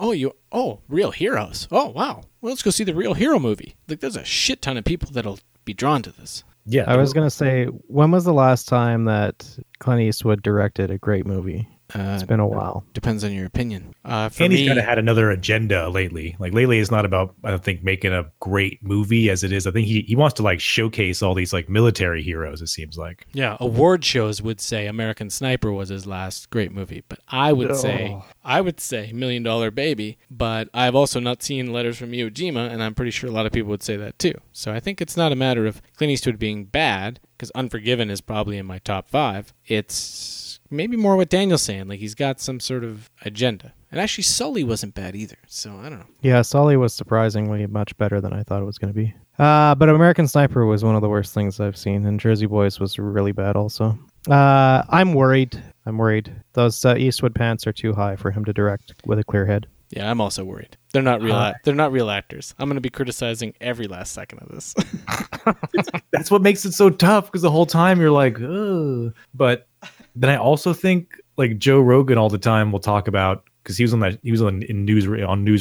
real heroes. Oh, wow. Well, let's go see the real hero movie. Like, there's a shit ton of people that'll be drawn to this. Yeah. I was going to say, when was the last time that Clint Eastwood directed a great movie? It's been a while. Depends on your opinion. And he's kind of had another agenda lately. Like, lately it's not about, I don't think, making a great movie as it is. I think he wants to, like, showcase all these, like, military heroes, it seems like. Yeah, award shows would say American Sniper was his last great movie. But I would say Million Dollar Baby. But I've also not seen Letters from Iwo Jima, and I'm pretty sure a lot of people would say that, too. So I think it's not a matter of Clint Eastwood being bad, because Unforgiven is probably in my top 5. It's maybe more what Daniel's saying, like he's got some sort of agenda. And actually, Sully wasn't bad either, so I don't know. Yeah, Sully was surprisingly much better than I thought it was going to be. But American Sniper was one of the worst things I've seen, and Jersey Boys was really bad also. I'm worried. Those Eastwood pants are too high for him to direct with a clear head. Yeah, I'm also worried. They're not real. They're not real actors. I'm going to be criticizing every last second of this. That's what makes it so tough, because the whole time you're like, ugh. But then I also think, like, Joe Rogan all the time will talk about, because he was on News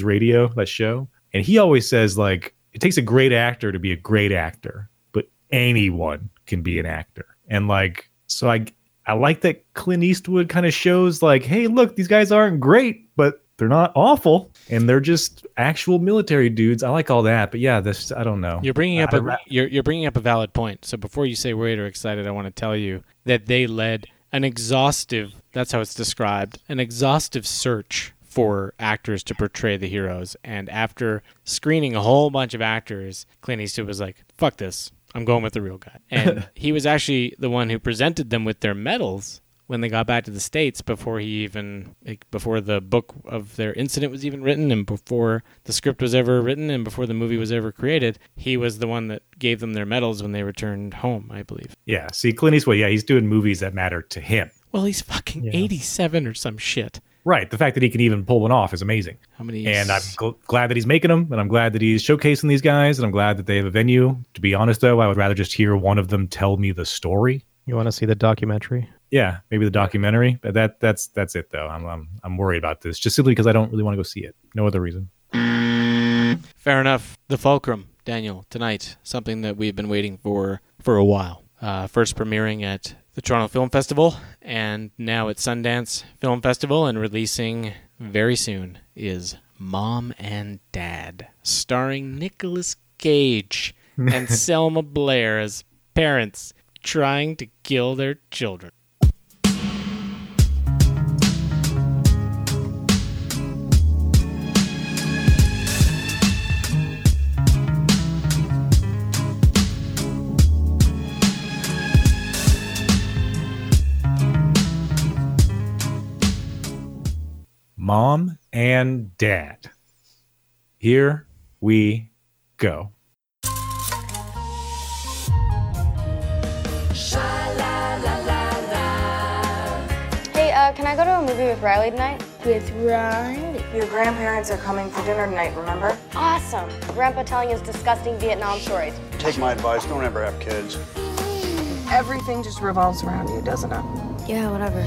Radio, that show, and he always says, like, it takes a great actor to be a great actor, but anyone can be an actor. And like, so I like that Clint Eastwood kind of shows, like, hey, look, these guys aren't great, but They're not awful, and they're just actual military dudes. I like all that, but yeah, this, I don't know. You're bringing up a valid point. So before you say worried or excited, I want to tell you that they led an exhaustive, that's how it's described, an exhaustive search for actors to portray the heroes. And after screening a whole bunch of actors, Clint Eastwood was like, fuck this, I'm going with the real guy. And he was actually the one who presented them with their medals when they got back to the States, before the book of their incident was even written, and before the script was ever written, and before the movie was ever created. He was the one that gave them their medals when they returned home, I believe. Yeah, see, Clint Eastwood, yeah, he's doing movies that matter to him. Well, he's fucking 87 or some shit. Right, the fact that he can even pull one off is amazing. And I'm glad that he's making them, and I'm glad that he's showcasing these guys, and I'm glad that they have a venue. To be honest, though, I would rather just hear one of them tell me the story. You want to see the documentary? Yeah, maybe the documentary, but that's it though. I'm worried about this just simply because I don't really want to go see it. No other reason. Fair enough. The Fulcrum, Daniel, tonight, something that we've been waiting for a while. First premiering at the Toronto Film Festival, and now at Sundance Film Festival, and releasing very soon is Mom and Dad, starring Nicolas Cage and Selma Blair as parents trying to kill their children. Mom and Dad. Here we go. Hey, can I go to a movie with Riley tonight? With Riley? Your grandparents are coming for dinner tonight, remember? Awesome. Grandpa telling us disgusting Vietnam stories. Take my advice, don't ever have kids. Everything just revolves around you, doesn't it? Yeah, whatever.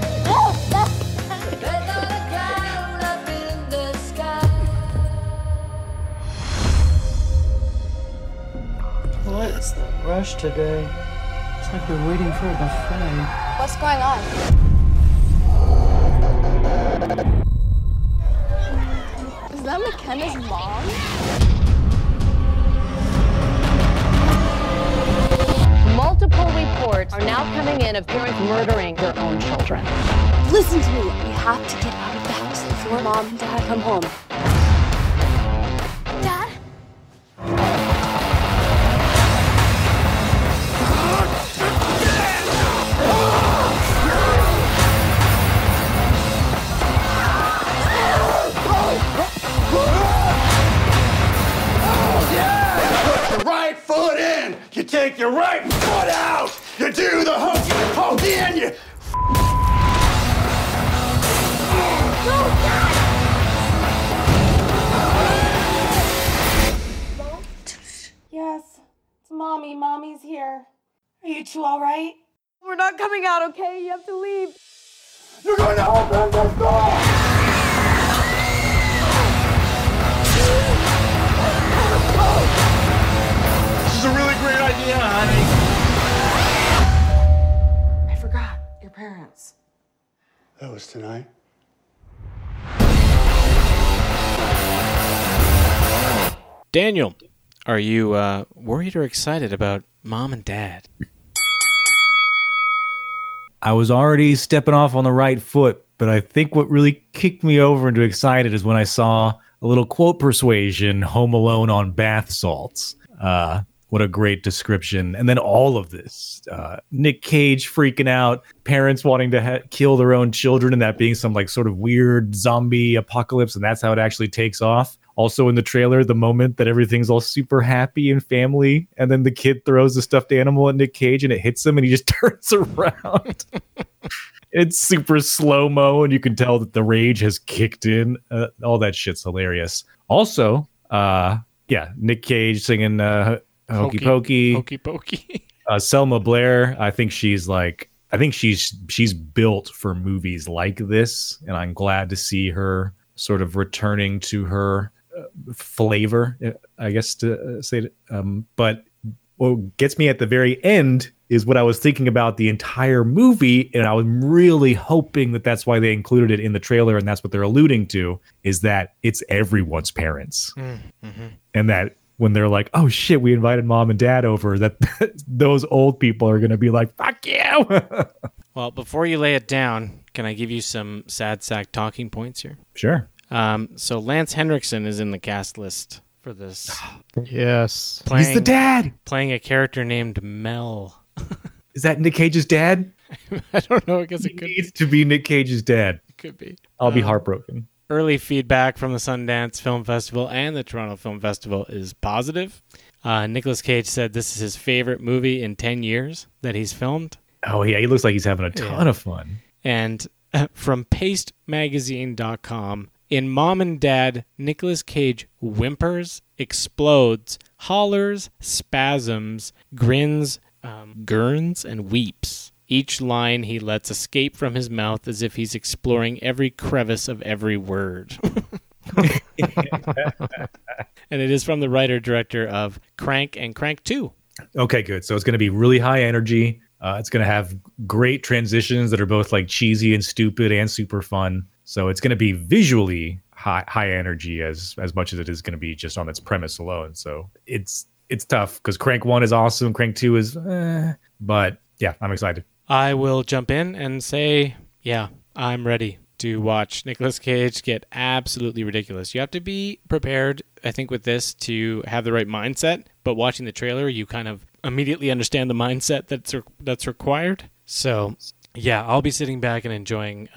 What is the rush today? It's like we're waiting for a buffet. What's going on? Is that McKenna's mom? Multiple reports are now coming in of parents murdering their own children. Listen to me. We have to get out of the house before Mom and Dad come home. Take your right foot out! You do the hokey-pokey and you... Mom? Yes, it's Mommy. Mommy's here. Are you two all right? We're not coming out, okay? You have to leave. You're going to open the door! This is a really great idea, honey. I forgot your parents. That was tonight. Daniel, are you worried or excited about Mom and Dad? I was already stepping off on the right foot, but I think what really kicked me over into excited is when I saw a little quote persuasion, Home Alone on bath salts. What a great description. And then all of this. Nick Cage freaking out, parents wanting to kill their own children, and that being some like sort of weird zombie apocalypse, and that's how it actually takes off. Also in the trailer, the moment that everything's all super happy and family, and then the kid throws the stuffed animal at Nick Cage and it hits him and he just turns around. It's super slow-mo and you can tell that the rage has kicked in. All that shit's hilarious. Also, Nick Cage singing... Hokey Pokey. Hokey Pokey. Selma Blair. I think she's built for movies like this, and I'm glad to see her sort of returning to her flavor, I guess to say it. But what gets me at the very end is what I was thinking about the entire movie. And I'm really hoping that that's why they included it in the trailer. And that's what they're alluding to, is that it's everyone's parents. Mm-hmm. And that when they're like, oh shit, we invited mom and dad over, that those old people are going to be like, fuck you. Well, before you lay it down, can I give you some sad sack talking points here? Sure. So Lance Henriksen is in the cast list for this. Yes. He's the dad. Playing a character named Mel. Is that Nick Cage's dad? I don't know. I guess it could needs to be Nick Cage's dad. It could be. I'll be heartbroken. Early feedback from the Sundance Film Festival and the Toronto Film Festival is positive. Nicolas Cage said this is his favorite movie in 10 years that he's filmed. Oh, yeah. He looks like he's having a ton of fun. And from PasteMagazine.com, in Mom and Dad, Nicolas Cage whimpers, explodes, hollers, spasms, grins, gurns, and weeps. Each line he lets escape from his mouth as if he's exploring every crevice of every word. And it is from the writer-director of Crank and Crank 2. Okay, good. So it's going to be really high energy. It's going to have great transitions that are both like cheesy and stupid and super fun. So it's going to be visually high energy as much as it is going to be just on its premise alone. So it's tough because Crank 1 is awesome. Crank 2 is, but yeah, I'm excited. I will jump in and say, yeah, I'm ready to watch Nicolas Cage get absolutely ridiculous. You have to be prepared, I think, with this to have the right mindset. But watching the trailer, you kind of immediately understand the mindset that's required. So yeah, I'll be sitting back and enjoying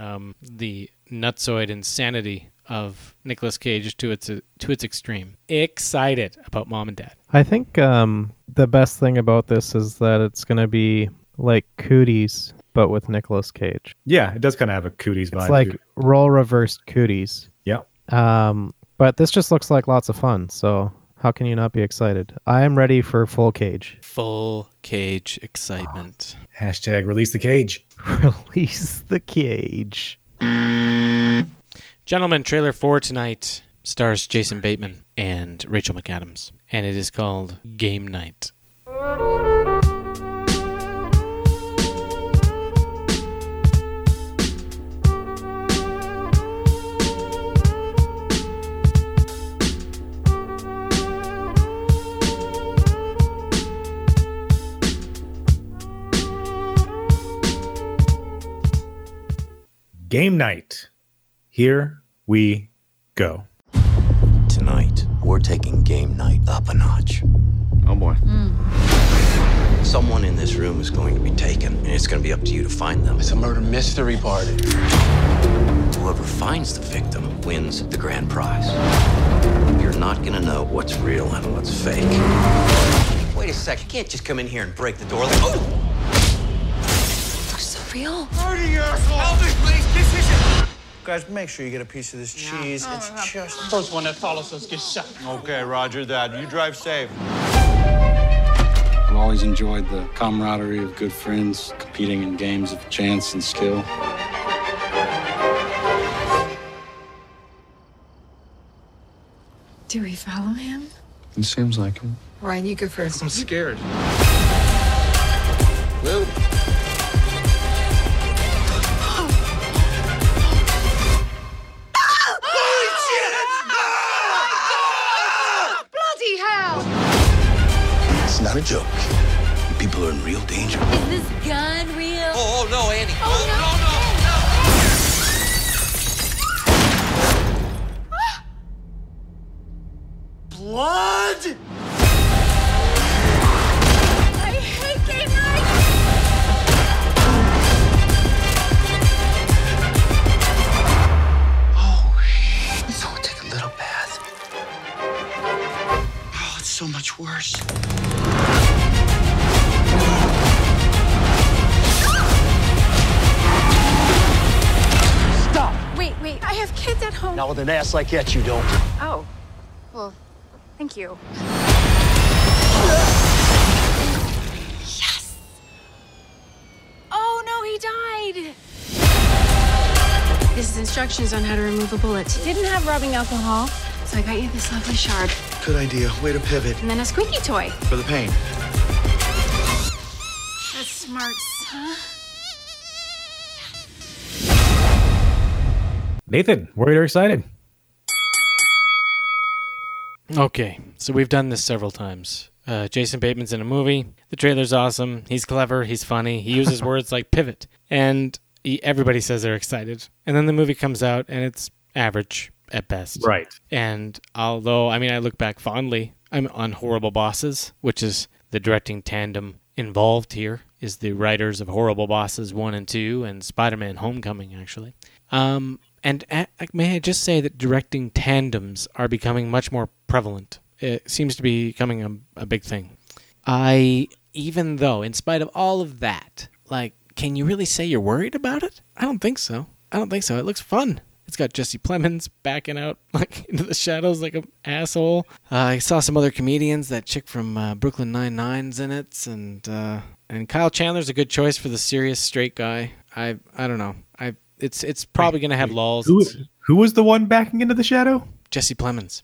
the nutsoid insanity of Nicolas Cage to its extreme. Excited about Mom and Dad. I think the best thing about this is that it's going to be like Cooties, but with Nicolas Cage. Yeah, it does kind of have a Cooties vibe. It's like role reversed Cooties. Yeah. But this just looks like lots of fun, so how can you not be excited? I am ready for full Cage. Full Cage excitement. Oh. Hashtag release the cage. Release the cage. Gentlemen, trailer for tonight stars Jason Bateman and Rachel McAdams, and it is called Game Night. Game night. Here we go. Tonight, we're taking game night up a notch. Oh, boy. Mm. Someone in this room is going to be taken, and it's going to be up to you to find them. It's a murder mystery party. Whoever finds the victim wins the grand prize. You're not going to know what's real and what's fake. Wait a sec. You can't just come in here and break the door like, oh! Real? Murder, you asshole! Help me, please! This isn't... Guys, make sure you get a piece of this cheese. No. It's just... The first one that follows us gets shot. Okay, roger that. You drive safe. I've always enjoyed the camaraderie of good friends, competing in games of chance and skill. Do we follow him? It seems like him. Ryan, you go first. I'm scared. Lou. A joke. People are in real danger. Is this gun real? Oh no, Andy. Oh, no. Blood! I hate game night! Oh, shit. So we'll take a little bath. Oh, it's so much worse. Wait, I have kids at home. Not with an ass like that, you don't. Oh, well, thank you. Yes! Oh, no, he died! This is instructions on how to remove a bullet. Didn't have rubbing alcohol, so I got you this lovely shard. Good idea. Way to pivot. And then a squeaky toy. For the pain. That's huh? Nathan, worried or excited? Okay, so we've done this several times. Jason Bateman's in a movie. The trailer's awesome. He's clever. He's funny. He uses words like pivot. And everybody says they're excited. And then the movie comes out, and it's average at best. Right. And although, I mean, I look back fondly on Horrible Bosses, which is the directing tandem involved here, is the writers of Horrible Bosses 1 and 2 and Spider-Man Homecoming, actually. And may I just say that directing tandems are becoming much more prevalent. It seems to be becoming a big thing. Even though, in spite of all of that, like, can you really say you're worried about it? I don't think so. It looks fun. It's got Jesse Plemons backing out like into the shadows like an asshole. I saw some other comedians. That chick from Brooklyn Nine-Nine's in it, and Kyle Chandler's a good choice for the serious straight guy. I don't know. It's probably going to have lulls. Who was the one backing into the shadow? Jesse Plemons.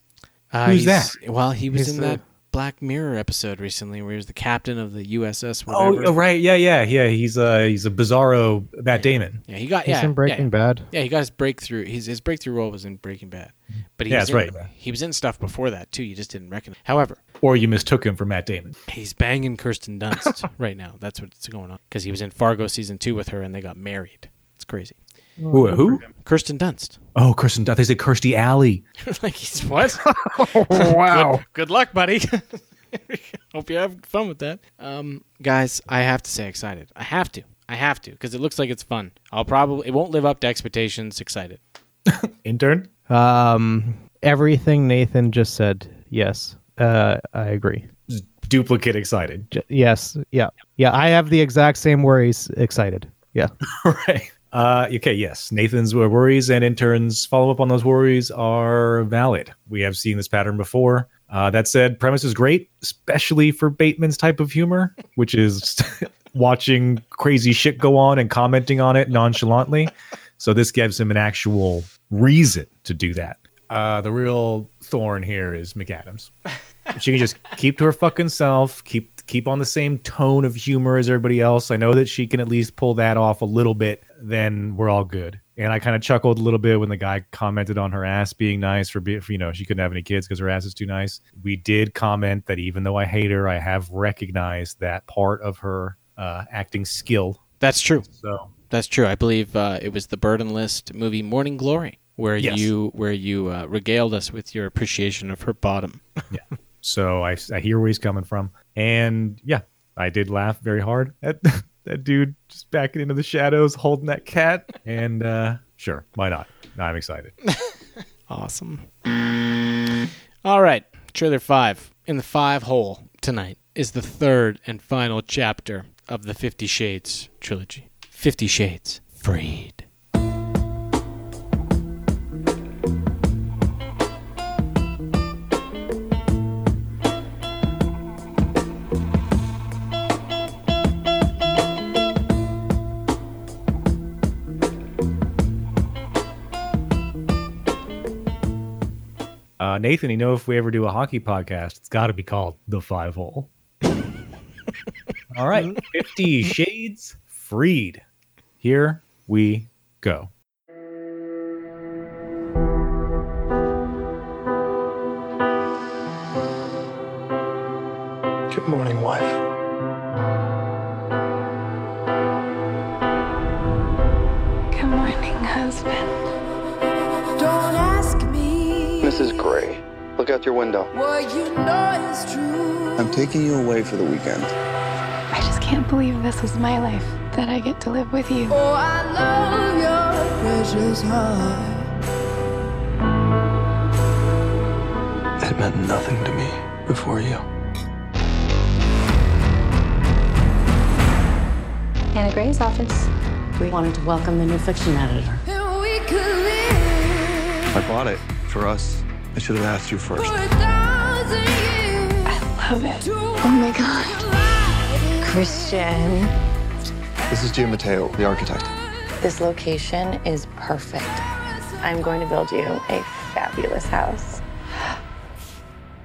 Who's that? Well, he was in that Black Mirror episode recently where he was the captain of the USS whatever. Oh, right. Yeah. He's a bizarro Matt Damon. Yeah, he's in Breaking Bad. Yeah, he got his breakthrough. His breakthrough role was in Breaking Bad. But he was in stuff before that, too. You just didn't recognize. However. Or you mistook him for Matt Damon. He's banging Kirsten Dunst right now. That's what's going on. Because he was in Fargo Season 2 with her and they got married. It's crazy. Who? Kirsten Dunst. Oh, Kirsten Dunst. They say Kirstie Alley. Like, he's what? Oh, wow. Good luck, buddy. Hope you have fun with that. Guys, I have to say excited. I have to, because it looks like it's fun. It won't live up to expectations. Excited. Intern? Everything Nathan just said, yes. I agree. Duplicate excited. Yes. Yeah. Yeah, I have the exact same worries. Excited. Yeah. Right. Okay, yes. Nathan's worries and intern's follow-up on those worries are valid. We have seen this pattern before. That said, premise is great, especially for Bateman's type of humor, which is watching crazy shit go on and commenting on it nonchalantly. So this gives him an actual reason to do that. The real thorn here is McAdams. She can just keep to her fucking self, keep on the same tone of humor as everybody else. I know that she can at least pull that off a little bit, then we're all good. And I kind of chuckled a little bit when the guy commented on her ass being nice for she couldn't have any kids because her ass is too nice. We did comment that even though I hate her, I have recognized that part of her acting skill. That's true. So that's true. I believe it was the Burden List movie Morning Glory where you regaled us with your appreciation of her bottom. Yeah. So I hear where he's coming from. And yeah, I did laugh very hard at that dude just backing into the shadows, holding that cat. And sure, why not? I'm excited. Awesome. All right. Trailer 5. In the 5 hole tonight is the third and final chapter of the 50 Shades trilogy. 50 Shades Freed. Nathan, you know, if we ever do a hockey podcast, it's got to be called The 5 Hole. All right. 50 Shades Freed. Here we go. Good morning, wife. Good morning, husband. Mrs. Grey, look out your window. Well, you know it's true. I'm taking you away for the weekend. I just can't believe this is my life, that I get to live with you. Oh, I love your precious heart. It meant nothing to me before you. Anna Gray's office. We wanted to welcome the new fiction editor. And we could live. I bought it. For us, I should have asked you first. I love it. Oh my God. Christian. This is Gio Matteo, the architect. This location is perfect. I'm going to build you a fabulous house.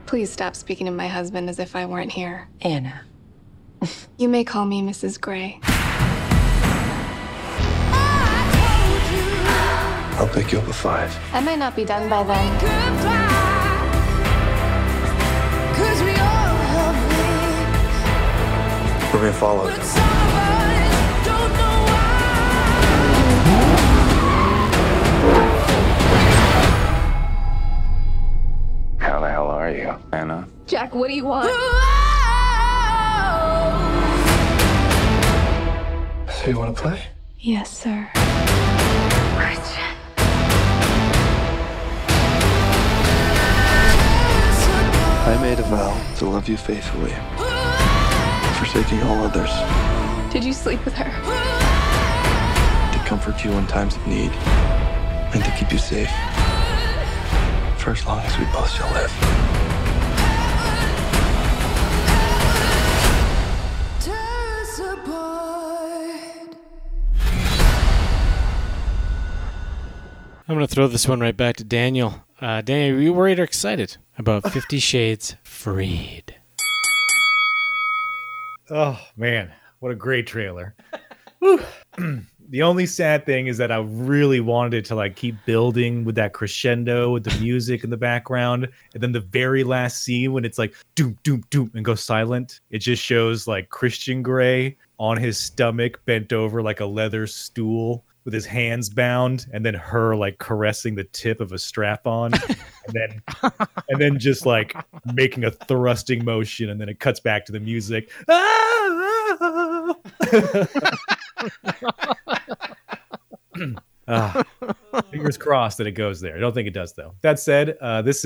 Please stop speaking to my husband as if I weren't here. Anna. You may call me Mrs. Grey. I'll pick you up at 5. I might not be done by then. Goodbye, 'cause we all have it. We're being followed. Don't know why. How the hell are you, Anna? Jack, what do you want? So you want to play? Yes, sir. Christian. I made a vow to love you faithfully, forsaking all others. Did you sleep with her? To comfort you in times of need and to keep you safe for as long as we both shall live. I'm going to throw this one right back to Daniel. Daniel, were you worried or excited about 50 Shades Freed? Oh, man. What a great trailer. The only sad thing is that I really wanted it to like keep building with that crescendo with the music in the background. And then the very last scene when it's like doom, doom, doom and goes silent. It just shows like Christian Grey on his stomach bent over like a leather stool with his hands bound, and then her like caressing the tip of a strap on, and then just like making a thrusting motion, and then it cuts back to the music. Ah! Fingers crossed that it goes there. I don't think it does though. That said, this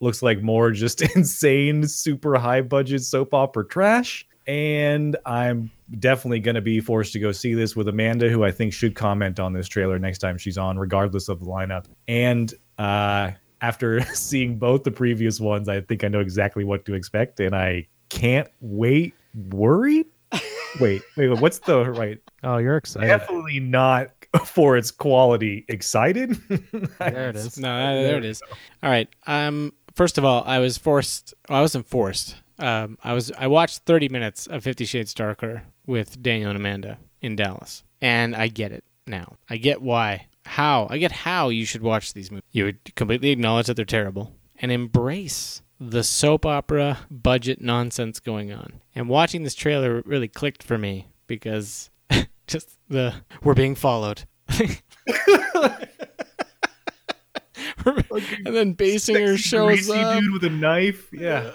looks like more just insane, super high budget soap opera trash. And I'm definitely going to be forced to go see this with Amanda, who I think should comment on this trailer next time she's on, regardless of the lineup. And after seeing both the previous ones, I think I know exactly what to expect. And I can't wait. Worried? Wait, what's the right? Oh, you're excited. Definitely not for its quality excited. There it is. No, there it is. All right. First of all, I was forced. Well, I wasn't forced. I watched 30 minutes of 50 Shades Darker with Daniel and Amanda in Dallas, and I get it now. I get why, how you should watch these movies. You would completely acknowledge that they're terrible and embrace the soap opera budget nonsense going on. And watching this trailer really clicked for me because just we're being followed. And then Basinger shows up, dude with a knife. Yeah,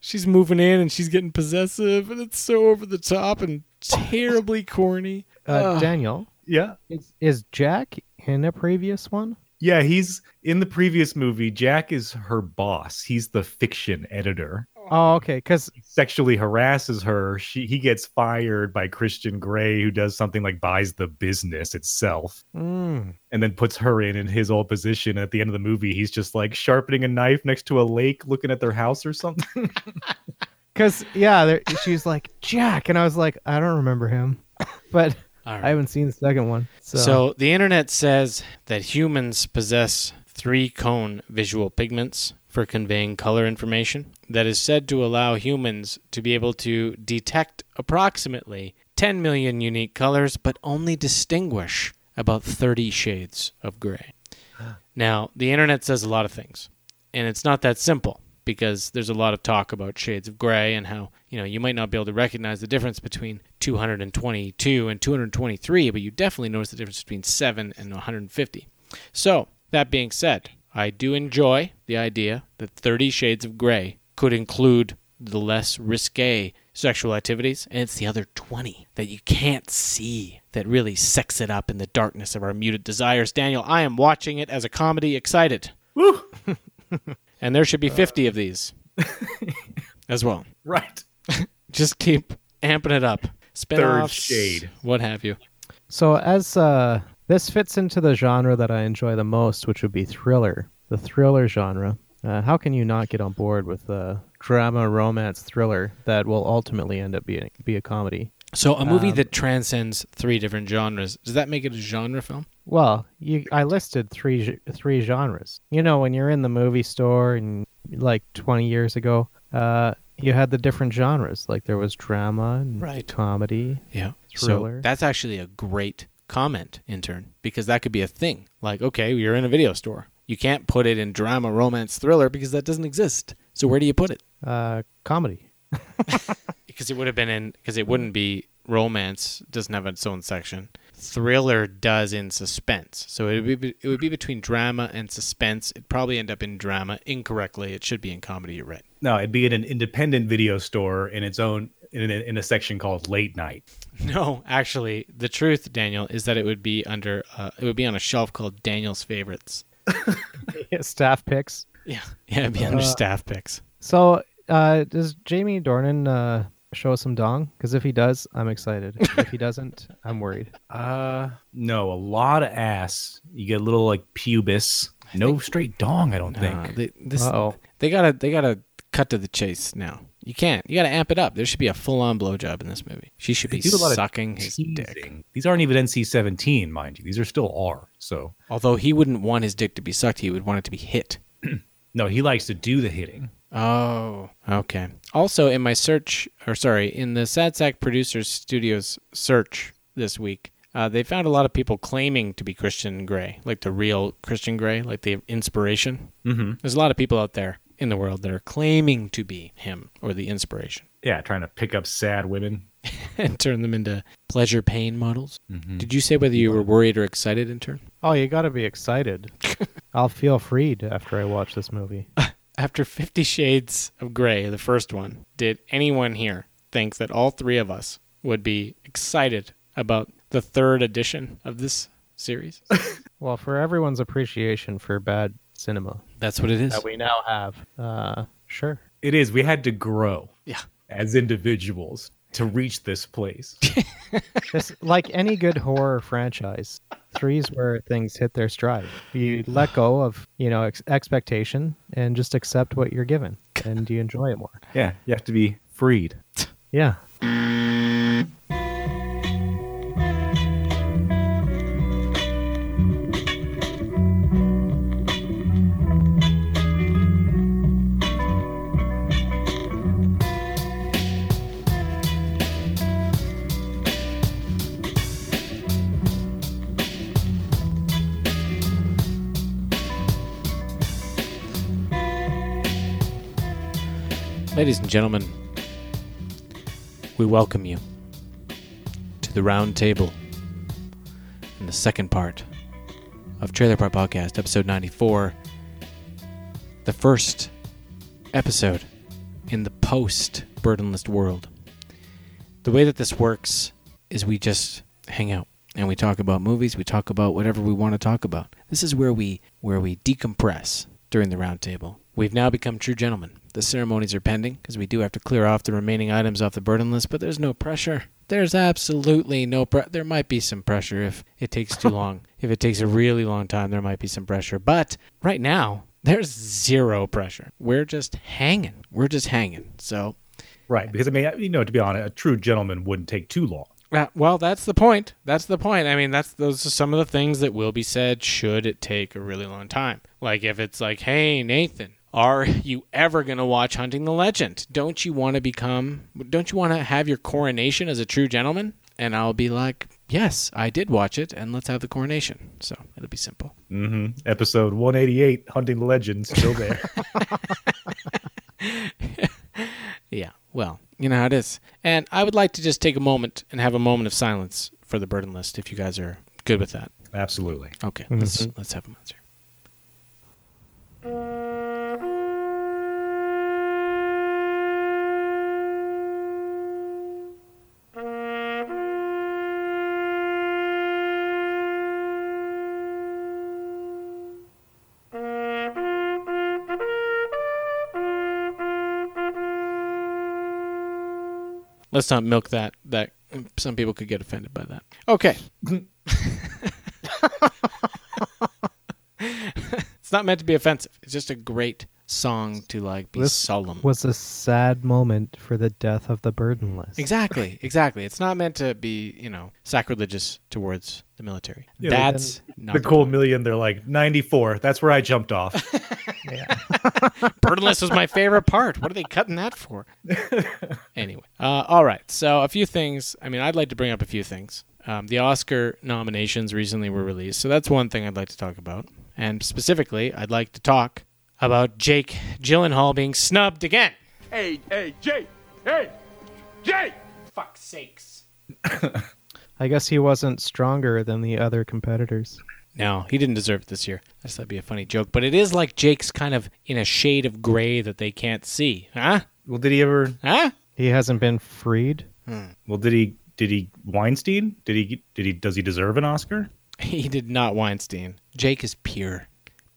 she's moving in and she's getting possessive, and it's so over the top and terribly corny. Daniel, yeah, is Jack in a previous one? Yeah, he's in the previous movie. Jack is her boss. He's the fiction editor. Oh, okay. Because he sexually harasses her. He gets fired by Christian Grey, who does something like buys the business itself, and then puts her in his old position. And at the end of the movie, he's just like sharpening a knife next to a lake, looking at their house or something. Because she's like Jack, and I was like, I don't remember him, but right. I haven't seen the second one. So the internet says that humans possess 3 cone visual pigments for conveying color information that is said to allow humans to be able to detect approximately 10 million unique colors, but only distinguish about 30 shades of gray. Now, the internet says a lot of things, and it's not that simple because there's a lot of talk about shades of gray and how, you might not be able to recognize the difference between 222 and 223, but you definitely notice the difference between 7 and 150. So, that being said, I do enjoy the idea that 30 Shades of Grey could include the less risque sexual activities, and it's the other 20 that you can't see that really sex it up in the darkness of our muted desires. Daniel, I am watching it as a comedy excited. Woo! And there should be 50 of these as well. Right. Just keep amping it up. Spin-offs, third shade. What have you. So as... this fits into the genre that I enjoy the most, which would be thriller, the thriller genre. How can you not get on board with the drama, romance, thriller that will ultimately end up being a comedy? So a movie that transcends 3 different genres, does that make it a genre film? Well, I listed three genres. When you're in the movie store and like 20 years ago, you had the different genres. Like there was drama and comedy, thriller. So that's actually a great comment intern, because that could be a thing. Like, okay, you're in a video store. You can't put it in drama, romance, thriller, because that doesn't exist. So where do you put it? Comedy. Because it would have been in, because it wouldn't be romance, doesn't have its own section. Thriller does in suspense. So it would be between drama and suspense. It'd probably end up in drama incorrectly. It should be in comedy, you're right. No, it'd be in an independent video store in its own, in a section called late night. No, actually, the truth, Daniel, is that it would be under, it would be on a shelf called Daniel's Favorites. Staff picks. Yeah, it'd be under staff picks. So does Jamie Dornan show us some dong? Because if he does, I'm excited. If he doesn't, I'm worried. No, a lot of ass. You get a little like pubis. No straight dong, I don't think. They gotta cut to the chase now. You can't. You gotta amp it up. There should be a full-on blowjob in this movie. She should be sucking his dick. These aren't even NC-17, mind you. These are still R. So although he wouldn't want his dick to be sucked, he would want it to be hit. No, he likes to do the hitting. Oh, okay. Also, in the Sad Sack Producers Studios search this week, they found a lot of people claiming to be Christian Grey, like the real Christian Grey, like the inspiration. Mm-hmm. There's a lot of people out there in the world that are claiming to be him or the inspiration. Yeah, trying to pick up sad women. And turn them into pleasure pain models. Mm-hmm. Did you say whether you were worried or excited, intern? Oh, you got to be excited. I'll feel freed after I watch this movie. After 50 Shades of Grey, the first one, did anyone here think that all three of us would be excited about the third edition of this series? Well, for everyone's appreciation for bad cinema. That's what it is. That we now have. Sure. It is. We had to grow as individuals to reach this place. Just like any good horror franchise, 3's where things hit their stride. You let go of expectation and just accept what you're given, and you enjoy it more. Yeah, you have to be freed. Yeah. Ladies and gentlemen, we welcome you to the round table in the second part of Trailer Park Podcast, episode 94, the first episode in the post-burdenless world. The way that this works is we just hang out and we talk about movies, we talk about whatever we want to talk about. This is where we decompress during the round table. We've now become true gentlemen. The ceremonies are pending because we do have to clear off the remaining items off the burden list, but there's no pressure. There's absolutely no pressure. There might be some pressure if it takes too long. If it takes a really long time, there might be some pressure. But right now, there's zero pressure. We're just hanging. So, right, because I mean, to be honest, a true gentleman wouldn't take too long. Well, that's the point. I mean, those are some of the things that will be said should it take a really long time. Like if it's like, hey, Nathan, are you ever going to watch Hunting the Legend? Don't you want to have your coronation as a true gentleman? And I'll be like, yes, I did watch it, and let's have the coronation. So it'll be simple. Mm-hmm. Episode 188, Hunting the Legend, still there. Yeah, well, you know how it is. And I would like to just take a moment and have a moment of silence for the burden list, if you guys are good with that. Absolutely. Okay, mm-hmm. Let's have a moment here. Let's not milk that some people could get offended by that. Okay. It's not meant to be offensive. It's just a great song to like be solemn. This was a sad moment for the death of the burdenless. Exactly. It's not meant to be, sacrilegious towards the military. Yeah, that's not the cool million. They're like 94. That's where I jumped off. Burdenless was my favorite part. What are they cutting that for? Anyway, all right. So a few things. I mean, I'd like to bring up a few things. The Oscar nominations recently were released, so that's one thing I'd like to talk about. And specifically, I'd like to talk about Jake Gyllenhaal being snubbed again. Hey, Jake! Hey! Jake! Fuck's sakes. I guess he wasn't stronger than the other competitors. No, he didn't deserve it this year. I guess that'd be a funny joke. But it is like Jake's kind of in a shade of gray that they can't see. Huh? Well, did he ever... Huh? He hasn't been freed. Well, did he Weinstein? Does he deserve an Oscar? He did not Weinstein. Jake is pure.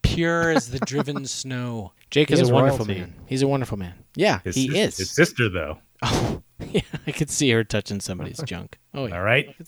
Pure as the driven snow. Jake is a wonderful man. He's a wonderful man. Yeah, he is. His sister, though. Oh, yeah. I could see her touching somebody's junk. Oh, yeah. All right. I could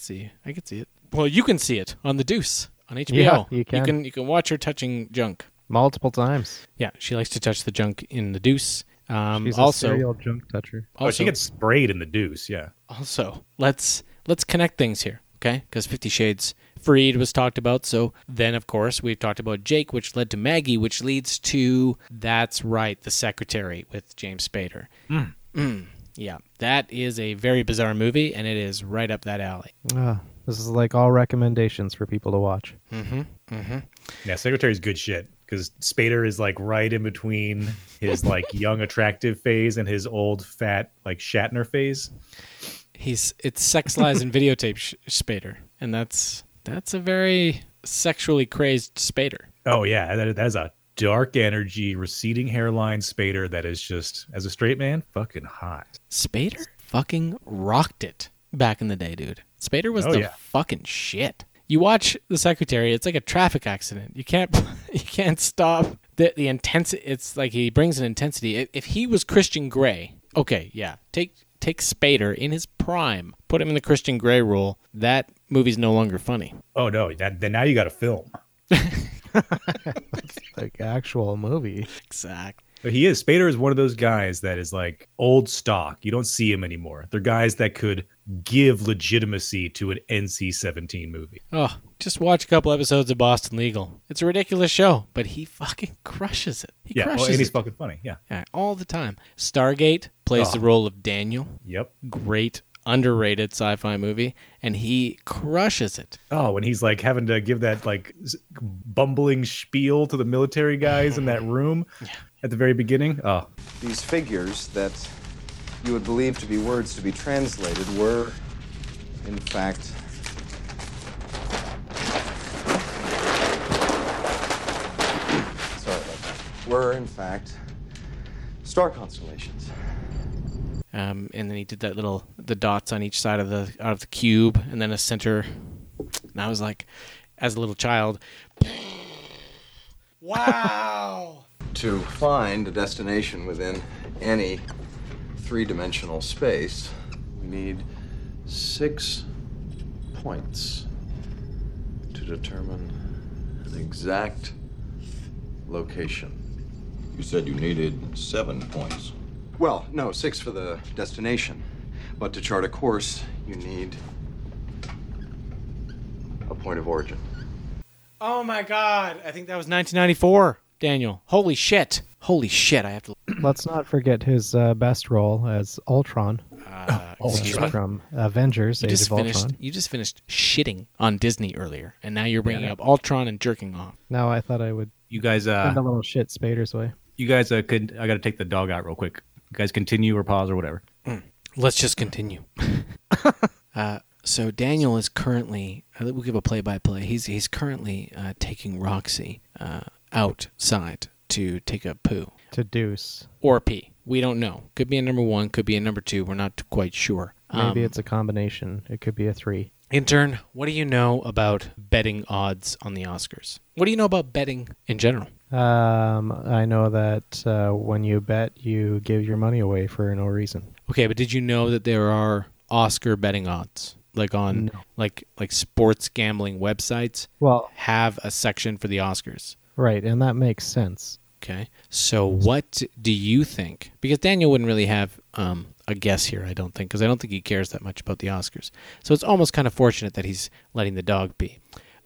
see it. Well, you can see it on The Deuce. On HBO, yeah, you can watch her touching junk multiple times. Yeah, she likes to touch the junk in The Deuce. She's also a serial junk toucher. Also, she gets sprayed in The Deuce. Yeah. Also, let's connect things here, okay? Because 50 Shades Freed was talked about. So then, of course, we've talked about Jake, which led to Maggie, which leads to That's Right, The Secretary with James Spader. Yeah, that is a very bizarre movie, and it is right up that alley. This is like all recommendations for people to watch. Yeah, Secretary's good shit because Spader is like right in between his like young attractive phase and his old fat like Shatner phase. It's sex, lies, and videotape Spader, and that's a very sexually crazed Spader. Oh yeah, that is a dark energy, receding hairline Spader that is just as a straight man fucking hot. Spader fucking rocked it back in the day, dude. Spader was fucking shit. You watch The Secretary, it's like a traffic accident. You can't stop the intensity. It's like he brings an intensity. If he was Christian Grey, okay, yeah, take Spader in his prime, put him in the Christian Grey role. That movie's no longer funny. Oh no, then now you got a film. It's like actual movie. Exactly. But he is. Spader is one of those guys that is like old stock. You don't see him anymore. They're guys that could give legitimacy to an NC-17 movie. Oh, just watch a couple episodes of Boston Legal. It's a ridiculous show, but he fucking crushes it. And he's fucking funny. Yeah, all the time. Stargate plays the role of Daniel. Yep. Great, underrated sci-fi movie, and he crushes it. Oh, and he's like having to give that like bumbling spiel to the military guys in that room. Yeah. At the very beginning, these figures that you would believe to be words to be translated were, in fact, star constellations. And then he did that the dots on each side of the cube, and then a center. And I was like, as a little child, wow. To find a destination within any three-dimensional space, we need 6 points to determine an exact location. You said you needed 7 points. Well, no, 6 for the destination. But to chart a course, you need a point of origin. Oh, my God. I think that was 1994. Daniel, holy shit! I have to. Let's not forget his best role as Ultron, from Avengers: Age of Ultron. You just finished shitting on Disney earlier, and now you're bringing up Ultron and jerking off. No, I thought I would. You guys, a little shit Spader's way. You guys could. I got to take the dog out real quick. You guys continue or pause or whatever. Let's just continue. So Daniel is currently. We'll give a play-by-play. He's currently taking Roxy. Outside to take a poo. To deuce. Or pee. We don't know. Could be a number 1, could be a number 2. We're not quite sure. Maybe it's a combination. It could be a 3. Intern, what do you know about betting odds on the Oscars? What do you know about betting in general? I know that when you bet, you give your money away for no reason. Okay, but did you know that there are Oscar betting odds? Like on like sports gambling websites have a section for the Oscars. Right, and that makes sense. Okay, so what do you think? Because Daniel wouldn't really have a guess here, I don't think, because I don't think he cares that much about the Oscars. So it's almost kind of fortunate that he's letting the dog be.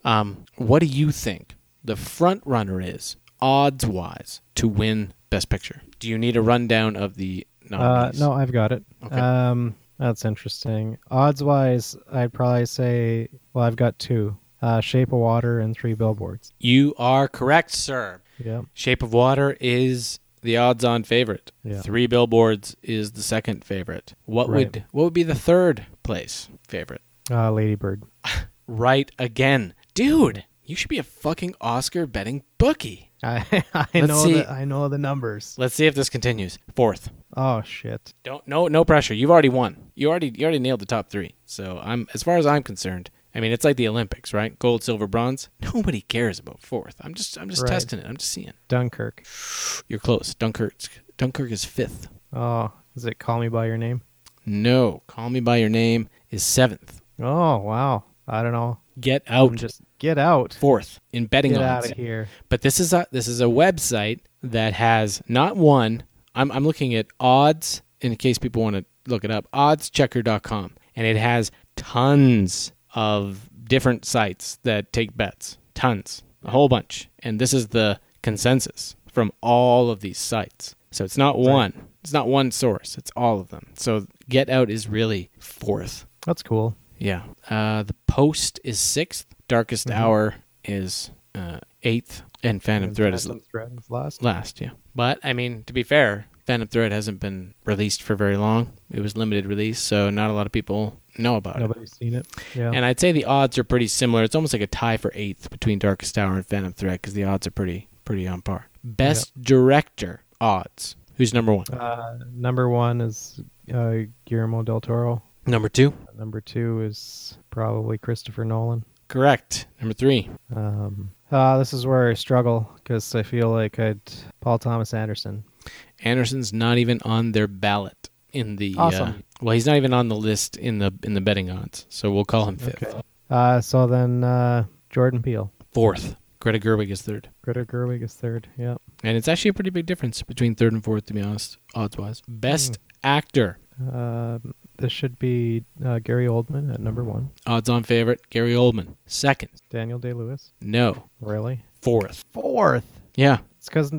What do you think the front runner is, odds-wise, to win Best Picture? Do you need a rundown of the nominees? No, I've got it. Okay. That's interesting. Odds-wise, I'd probably say, well, I've got two. Shape of Water and Three Billboards. You are correct, sir. Yeah. Shape of Water is the odds-on favorite. Yeah. Three Billboards is the second favorite. What would be the third place favorite? Lady Bird. Right again. Dude, you should be a fucking Oscar betting bookie. I know the numbers. Let's see if this continues. Fourth. Oh shit. No pressure. You've already won. You already nailed the top three. So as far as I'm concerned, I mean it's like the Olympics, right? Gold, silver, bronze. Nobody cares about fourth. I'm just right. Testing it. I'm just seeing. Dunkirk. You're close. Dunkirk is fifth. Oh, is it Call Me by Your Name? No. Call Me by Your Name is seventh. Oh wow. I don't know. Get out. Get out. Fourth in betting odds. Get out of here. But this is a website that has not one. I'm looking at odds in case people want to look it up. Oddschecker.com, and it has tons of different sites that take bets. Tons, a whole bunch. And this is the consensus from all of these sites. So it's not one. It's not one source. It's all of them. So Get Out is really fourth. That's cool. Yeah. The Post is sixth. Darkest Hour is eighth. And Phantom Thread is last. Last, yeah. But, I mean, to be fair, Phantom Thread hasn't been released for very long. It was limited release, so not a lot of people know about it. Nobody's seen it. Yeah. And I'd say the odds are pretty similar. It's almost like a tie for eighth between Darkest Hour and Phantom Thread because the odds are pretty on par. Best Director odds. Who's number one? Number one is Guillermo del Toro. Number two? Number two is probably Christopher Nolan. Correct. Number three. This is where I struggle because I feel like Paul Thomas Anderson. Anderson's not even on their ballot in the... Awesome. Well, he's not even on the list in the betting odds, so we'll call him fifth. Okay. So then Jordan Peele. Fourth. Greta Gerwig is third. Yeah. And it's actually a pretty big difference between third and fourth, to be honest, odds-wise. Best Actor. This should be Gary Oldman at number one. Odds-on favorite, Gary Oldman. Second. Daniel Day-Lewis? No. Really? Fourth? Yeah. It's because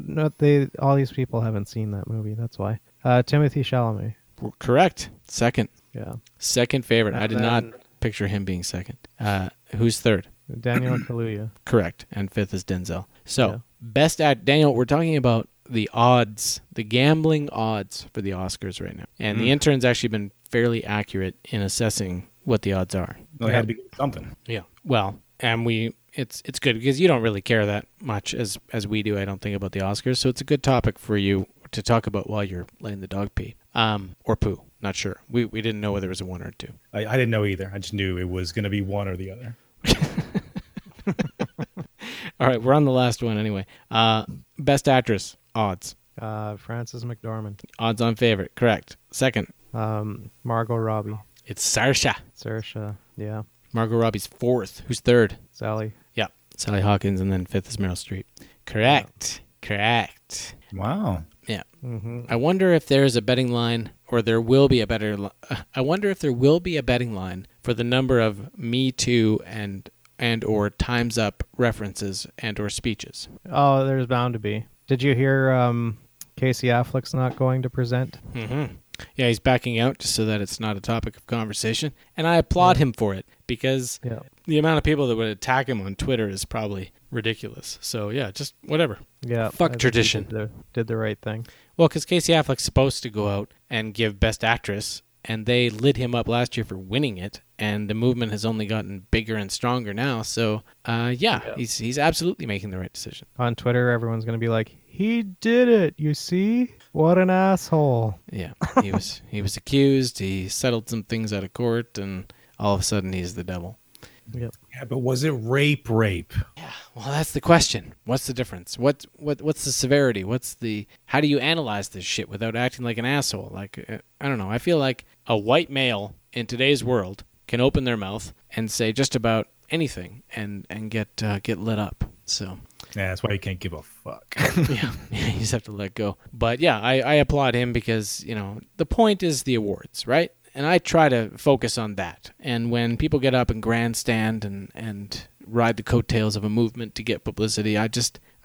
all these people haven't seen that movie. That's why. Timothée Chalamet. Correct. Second. Yeah. Second favorite. And I did not picture him being second. Who's third? Daniel Kaluuya. Correct. And fifth is Denzel. So, Best Act. Daniel, we're talking about the odds, the gambling odds for the Oscars right now. And the intern's actually been fairly accurate in assessing what the odds are. Well, it had to be something. Yeah. Well, and it's good because you don't really care that much as we do, I don't think, about the Oscars. So it's a good topic for you to talk about while you're letting the dog pee or poo. Not sure. We didn't know whether it was a one or a two. I didn't know either. I just knew it was going to be one or the other. All right. We're on the last one anyway. Best Actress. Odds. Frances McDormand. Odds on favorite. Correct. Second. Margot Robbie. It's Saoirse, yeah. Margot Robbie's fourth. Who's third? Sally. Yeah, Sally Hawkins, and then fifth is Meryl Streep. Correct. Yeah. Correct. Wow. Yeah. Mm-hmm. I wonder if there's a betting line, or there will be a I wonder if there will be a betting line for the number of Me Too and or Time's Up references and or speeches. Oh, there's bound to be. Did you hear Casey Affleck's not going to present? Mm-hmm. Yeah, he's backing out just so that it's not a topic of conversation. And I applaud him for it because the amount of people that would attack him on Twitter is probably ridiculous. So, yeah, just whatever. Yeah, fuck tradition. Did the right thing. Well, because Casey Affleck's supposed to go out and give Best Actress, and they lit him up last year for winning it, and the movement has only gotten bigger and stronger now. So, he's absolutely making the right decision. On Twitter, everyone's going to be like, he did it, you see? What an asshole. Yeah, he was accused. He settled some things out of court, and all of a sudden he's the devil. Yep. Yeah, but was it rape? Yeah, well, that's the question. What's the difference? What's the severity? How do you analyze this shit without acting like an asshole? Like, I don't know. I feel like a white male in today's world can open their mouth and say just about anything and get lit up. So yeah, that's why you can't give a fuck. yeah, you just have to let go. But yeah, I applaud him because, you know, the point is the awards, right? And I try to focus on that. And when people get up and grandstand and ride the coattails of a movement to get publicity, I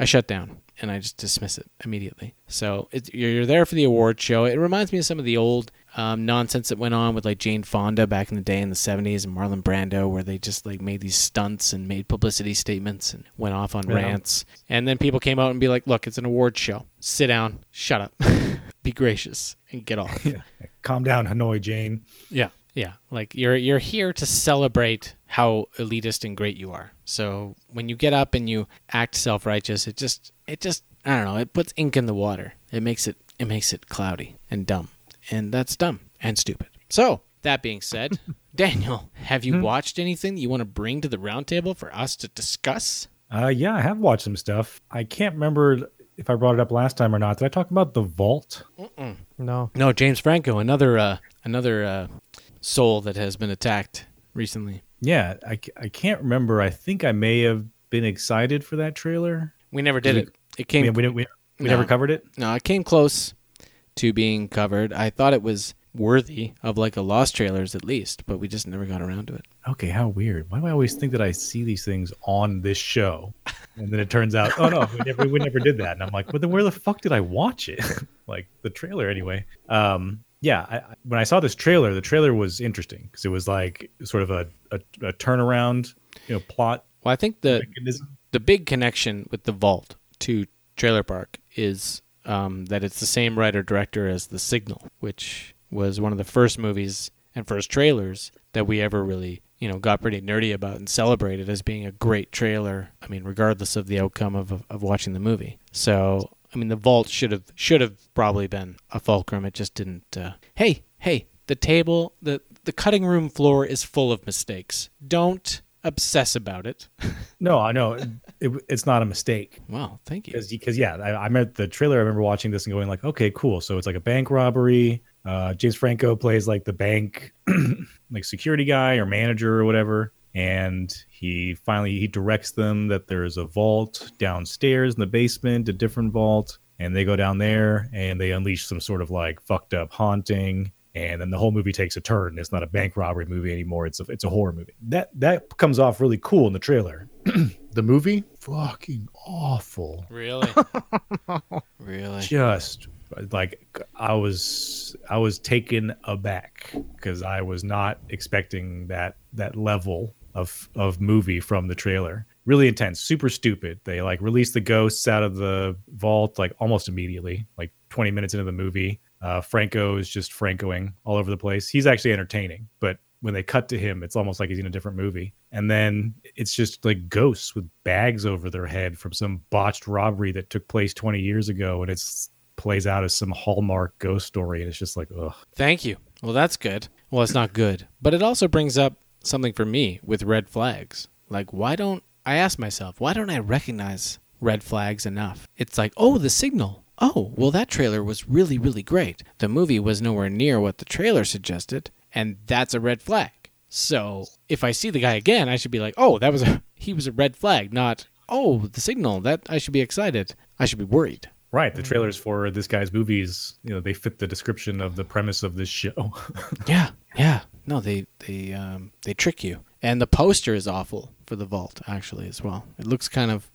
shut down and I just dismiss it immediately. So you're there for the award show. It reminds me of some of the old nonsense that went on with like Jane Fonda back in the day in the 70s and Marlon Brando, where they just like made these stunts and made publicity statements and went off on rants. And then people came out and be like, look, it's an award show. Sit down, shut up, be gracious, and get off. Yeah. Calm down, Hanoi Jane. Yeah. Yeah, like you're here to celebrate how elitist and great you are. So when you get up and you act self-righteous, it just I don't know, it puts ink in the water. It makes it cloudy and dumb. And that's dumb and stupid. So, that being said, Daniel, have you watched anything that you want to bring to the roundtable for us to discuss? Yeah, I have watched some stuff. I can't remember if I brought it up last time or not. Did I talk about The Vault? Mm-mm. No, James Franco, another soul that has been attacked recently. Yeah, I can't remember. I think I may have been excited for that trailer. We never did it. It came. We never covered it? No, it came close to being covered. I thought it was worthy of like a Lost trailers at least, but we just never got around to it. Okay, how weird. Why do I always think that I see these things on this show? And then it turns out, oh no, we never did that. And I'm like, well then where the fuck did I watch it? Like the trailer anyway. Yeah, when I saw this trailer, the trailer was interesting because it was like sort of a turnaround, plot. Well, I think the big connection with The Vault to Trailer Park is that it's the same writer-director as The Signal, which was one of the first movies and first trailers that we ever really, got pretty nerdy about and celebrated as being a great trailer. I mean, regardless of the outcome of watching the movie. So. I mean, The Vault should have probably been a fulcrum. It just didn't. Hey, the table, the cutting room floor is full of mistakes. Don't obsess about it. No, I know it's not a mistake. Wow, thank you. Because yeah, I met the trailer. I remember watching this and going like, okay, cool. So it's like a bank robbery. James Franco plays like the bank, like security guy or manager or whatever. And he finally directs them that there is a vault downstairs in the basement, a different vault, and they go down there and they unleash some sort of like fucked up haunting. And then the whole movie takes a turn. It's not a bank robbery movie anymore. It's a horror movie. That comes off really cool in the trailer. The movie? Fucking awful. Really? Just like I was taken aback because I was not expecting that level of movie from the trailer. Really intense, super stupid. They like release the ghosts out of the vault like almost immediately, like 20 minutes into the movie. Franco is just Francoing all over the place. He's actually entertaining, but when they cut to him, it's almost like he's in a different movie. And then it's just like ghosts with bags over their head from some botched robbery that took place 20 years ago, and it's plays out as some Hallmark ghost story, and it's just like, ugh. Thank you. Well, that's good. Well, it's not good, but it also brings up something for me with red flags. Like, why don't I recognize red flags enough? It's like, oh, The Signal. Oh, well, that trailer was really, really great. The movie was nowhere near what the trailer suggested, and that's a red flag. So if I see the guy again, I should be like, oh, he was a red flag, not, oh, The Signal. That I should be excited. I should be worried. Right. The trailers for this guy's movies, they fit the description of the premise of this show. Yeah. Yeah. No, they trick you. And the poster is awful for The Vault, actually, as well. It looks kind of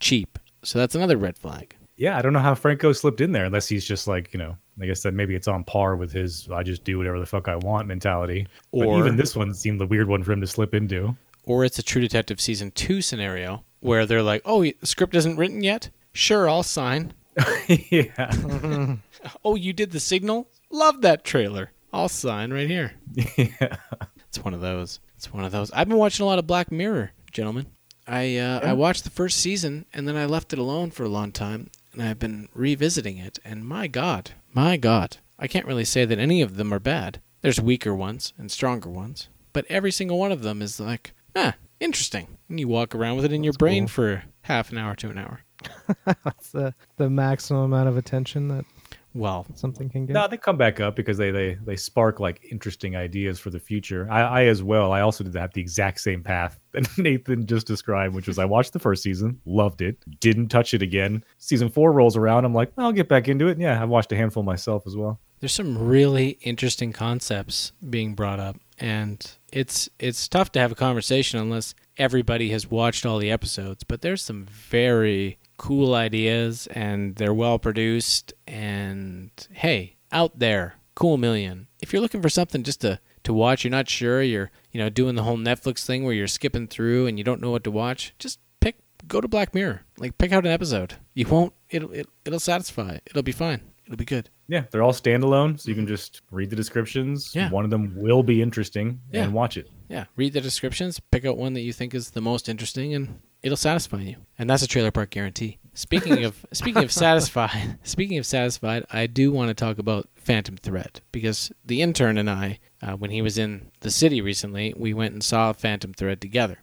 cheap. So that's another red flag. Yeah, I don't know how Franco slipped in there, unless he's just like, like I said, maybe it's on par with his I just do whatever the fuck I want mentality. Or but even this one seemed the weird one for him to slip into. Or it's a True Detective Season 2 scenario where they're like, oh, the script isn't written yet? Sure, I'll sign. Yeah. Oh, you did The Signal? Love that trailer. I'll sign right here. Yeah. It's one of those. I've been watching a lot of Black Mirror, gentlemen. I watched the first season, and then I left it alone for a long time, and I've been revisiting it, and my God. I can't really say that any of them are bad. There's weaker ones and stronger ones, but every single one of them is like, interesting. And you walk around with it in your brain for half an hour to an hour. That's the maximum amount of attention that something can get. No, they come back up because they spark like interesting ideas for the future. I also did have the exact same path that Nathan just described, which was I watched the first season, loved it, didn't touch it again. Season 4 rolls around, I'm like, I'll get back into it. And yeah, I watched a handful myself as well. There's some really interesting concepts being brought up, and it's tough to have a conversation unless everybody has watched all the episodes, but there's some very cool ideas and they're well produced. And hey, out there, Cool Million. If you're looking for something just to watch, you're not sure, you're doing the whole Netflix thing where you're skipping through and you don't know what to watch, just go to Black Mirror. Pick out an episode. You won't. It'll satisfy. It'll be fine. It'll be good. Yeah, they're all standalone, so you can just read the descriptions. Yeah. One of them will be interesting, and watch it. Yeah, read the descriptions, pick out one that you think is the most interesting, and it'll satisfy you. And that's a Trailer Park guarantee. Speaking of satisfied, I do want to talk about Phantom Thread, because the intern and I, when he was in the city recently, we went and saw Phantom Thread together,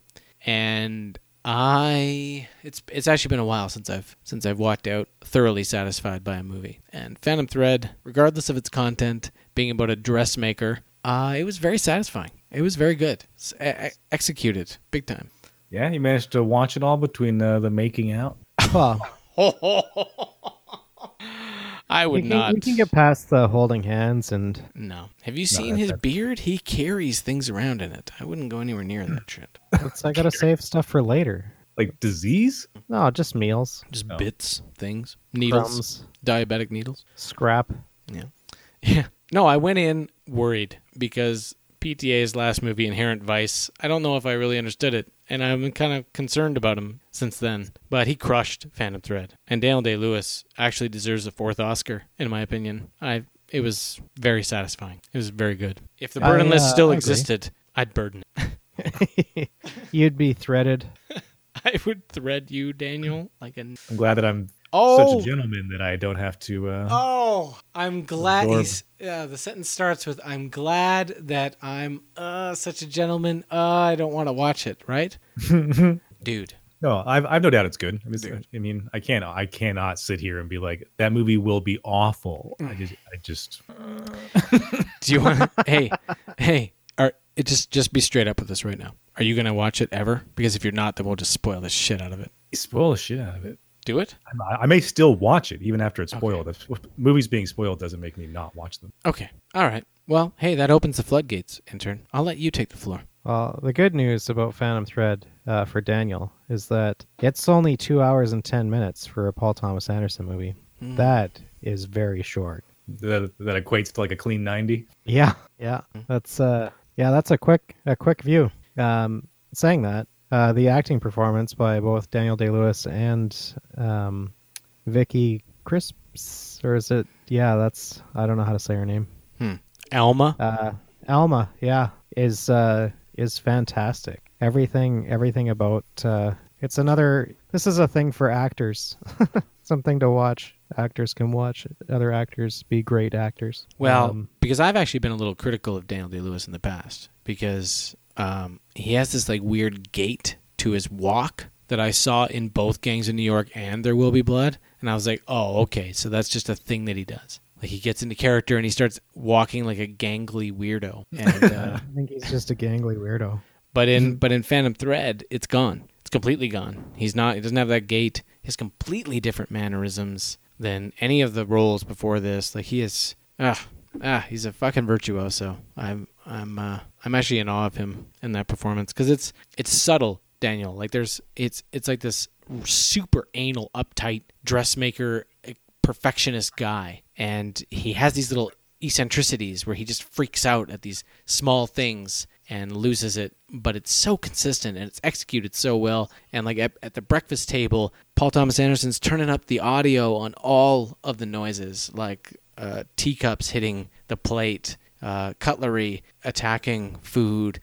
and it's actually been a while since I've walked out thoroughly satisfied by a movie. And Phantom Thread, regardless of its content being about a dressmaker, it was very satisfying. It was very good, executed big time. Yeah, you managed to watch it all between the making out. I would not. We can get past the holding hands and no. Have you seen his beard? He carries things around in it. I wouldn't go anywhere near that shit. I gotta save stuff for later. Like disease? No, just meals. Just bits, things, needles, crumbs. Diabetic needles, scrap. Yeah. No, I went in worried because PTA's last movie, Inherent Vice, I don't know if I really understood it, and I've been kind of concerned about him since then. But he crushed Phantom Thread, and Daniel Day-Lewis actually deserves a 4th Oscar, in my opinion. It was very satisfying. It was very good. If the burden list still existed, I'd burden it. You'd be threaded. I would thread you, Daniel. I'm glad that I'm such a gentleman that I don't have to. I'm glad. The sentence starts with, I'm glad that I'm such a gentleman. I don't want to watch it, right? Dude. No, I've no doubt it's good. I cannot sit here and be like, that movie will be awful. I just. Do you want? Hey. Just be straight up with us right now. Are you gonna watch it ever? Because if you're not, then we'll just spoil the shit out of it. Spoil the shit out of it. Do it. I may still watch it even after it's spoiled. If movies being spoiled doesn't make me not watch them. Okay. All right. Well, hey, that opens the floodgates, intern. I'll let you take the floor. Well, the good news about Phantom Thread for Daniel is that it's only 2 hours and 10 minutes for a Paul Thomas Anderson movie. Mm. That is very short. That equates to a clean 90. Yeah. That's a quick view. Saying that, the acting performance by both Daniel Day-Lewis and Vicky Crisps, or is it? Yeah, that's, I don't know how to say her name. Alma. Alma. Yeah. Is fantastic. Everything about it's another. This is a thing for actors. Something to watch. Actors can watch other actors be great actors. Well, because I've actually been a little critical of Daniel Day-Lewis in the past because he has this weird gait to his walk that I saw in both Gangs of New York and There Will Be Blood, and I was like, oh, okay, so that's just a thing that he does. He gets into character and he starts walking like a gangly weirdo. And, I think he's just a gangly weirdo. But in Phantom Thread, it's gone. It's completely gone. He doesn't have that gait. He has completely different mannerisms than any of the roles before this. He is he's a fucking virtuoso. I'm actually in awe of him in that performance because it's subtle, Daniel. It's like this super anal, uptight dressmaker, perfectionist guy, and he has these little eccentricities where he just freaks out at these small things and loses it, but it's so consistent and it's executed so well. And at the breakfast table, Paul Thomas Anderson's turning up the audio on all of the noises, teacups hitting the plate, cutlery attacking food.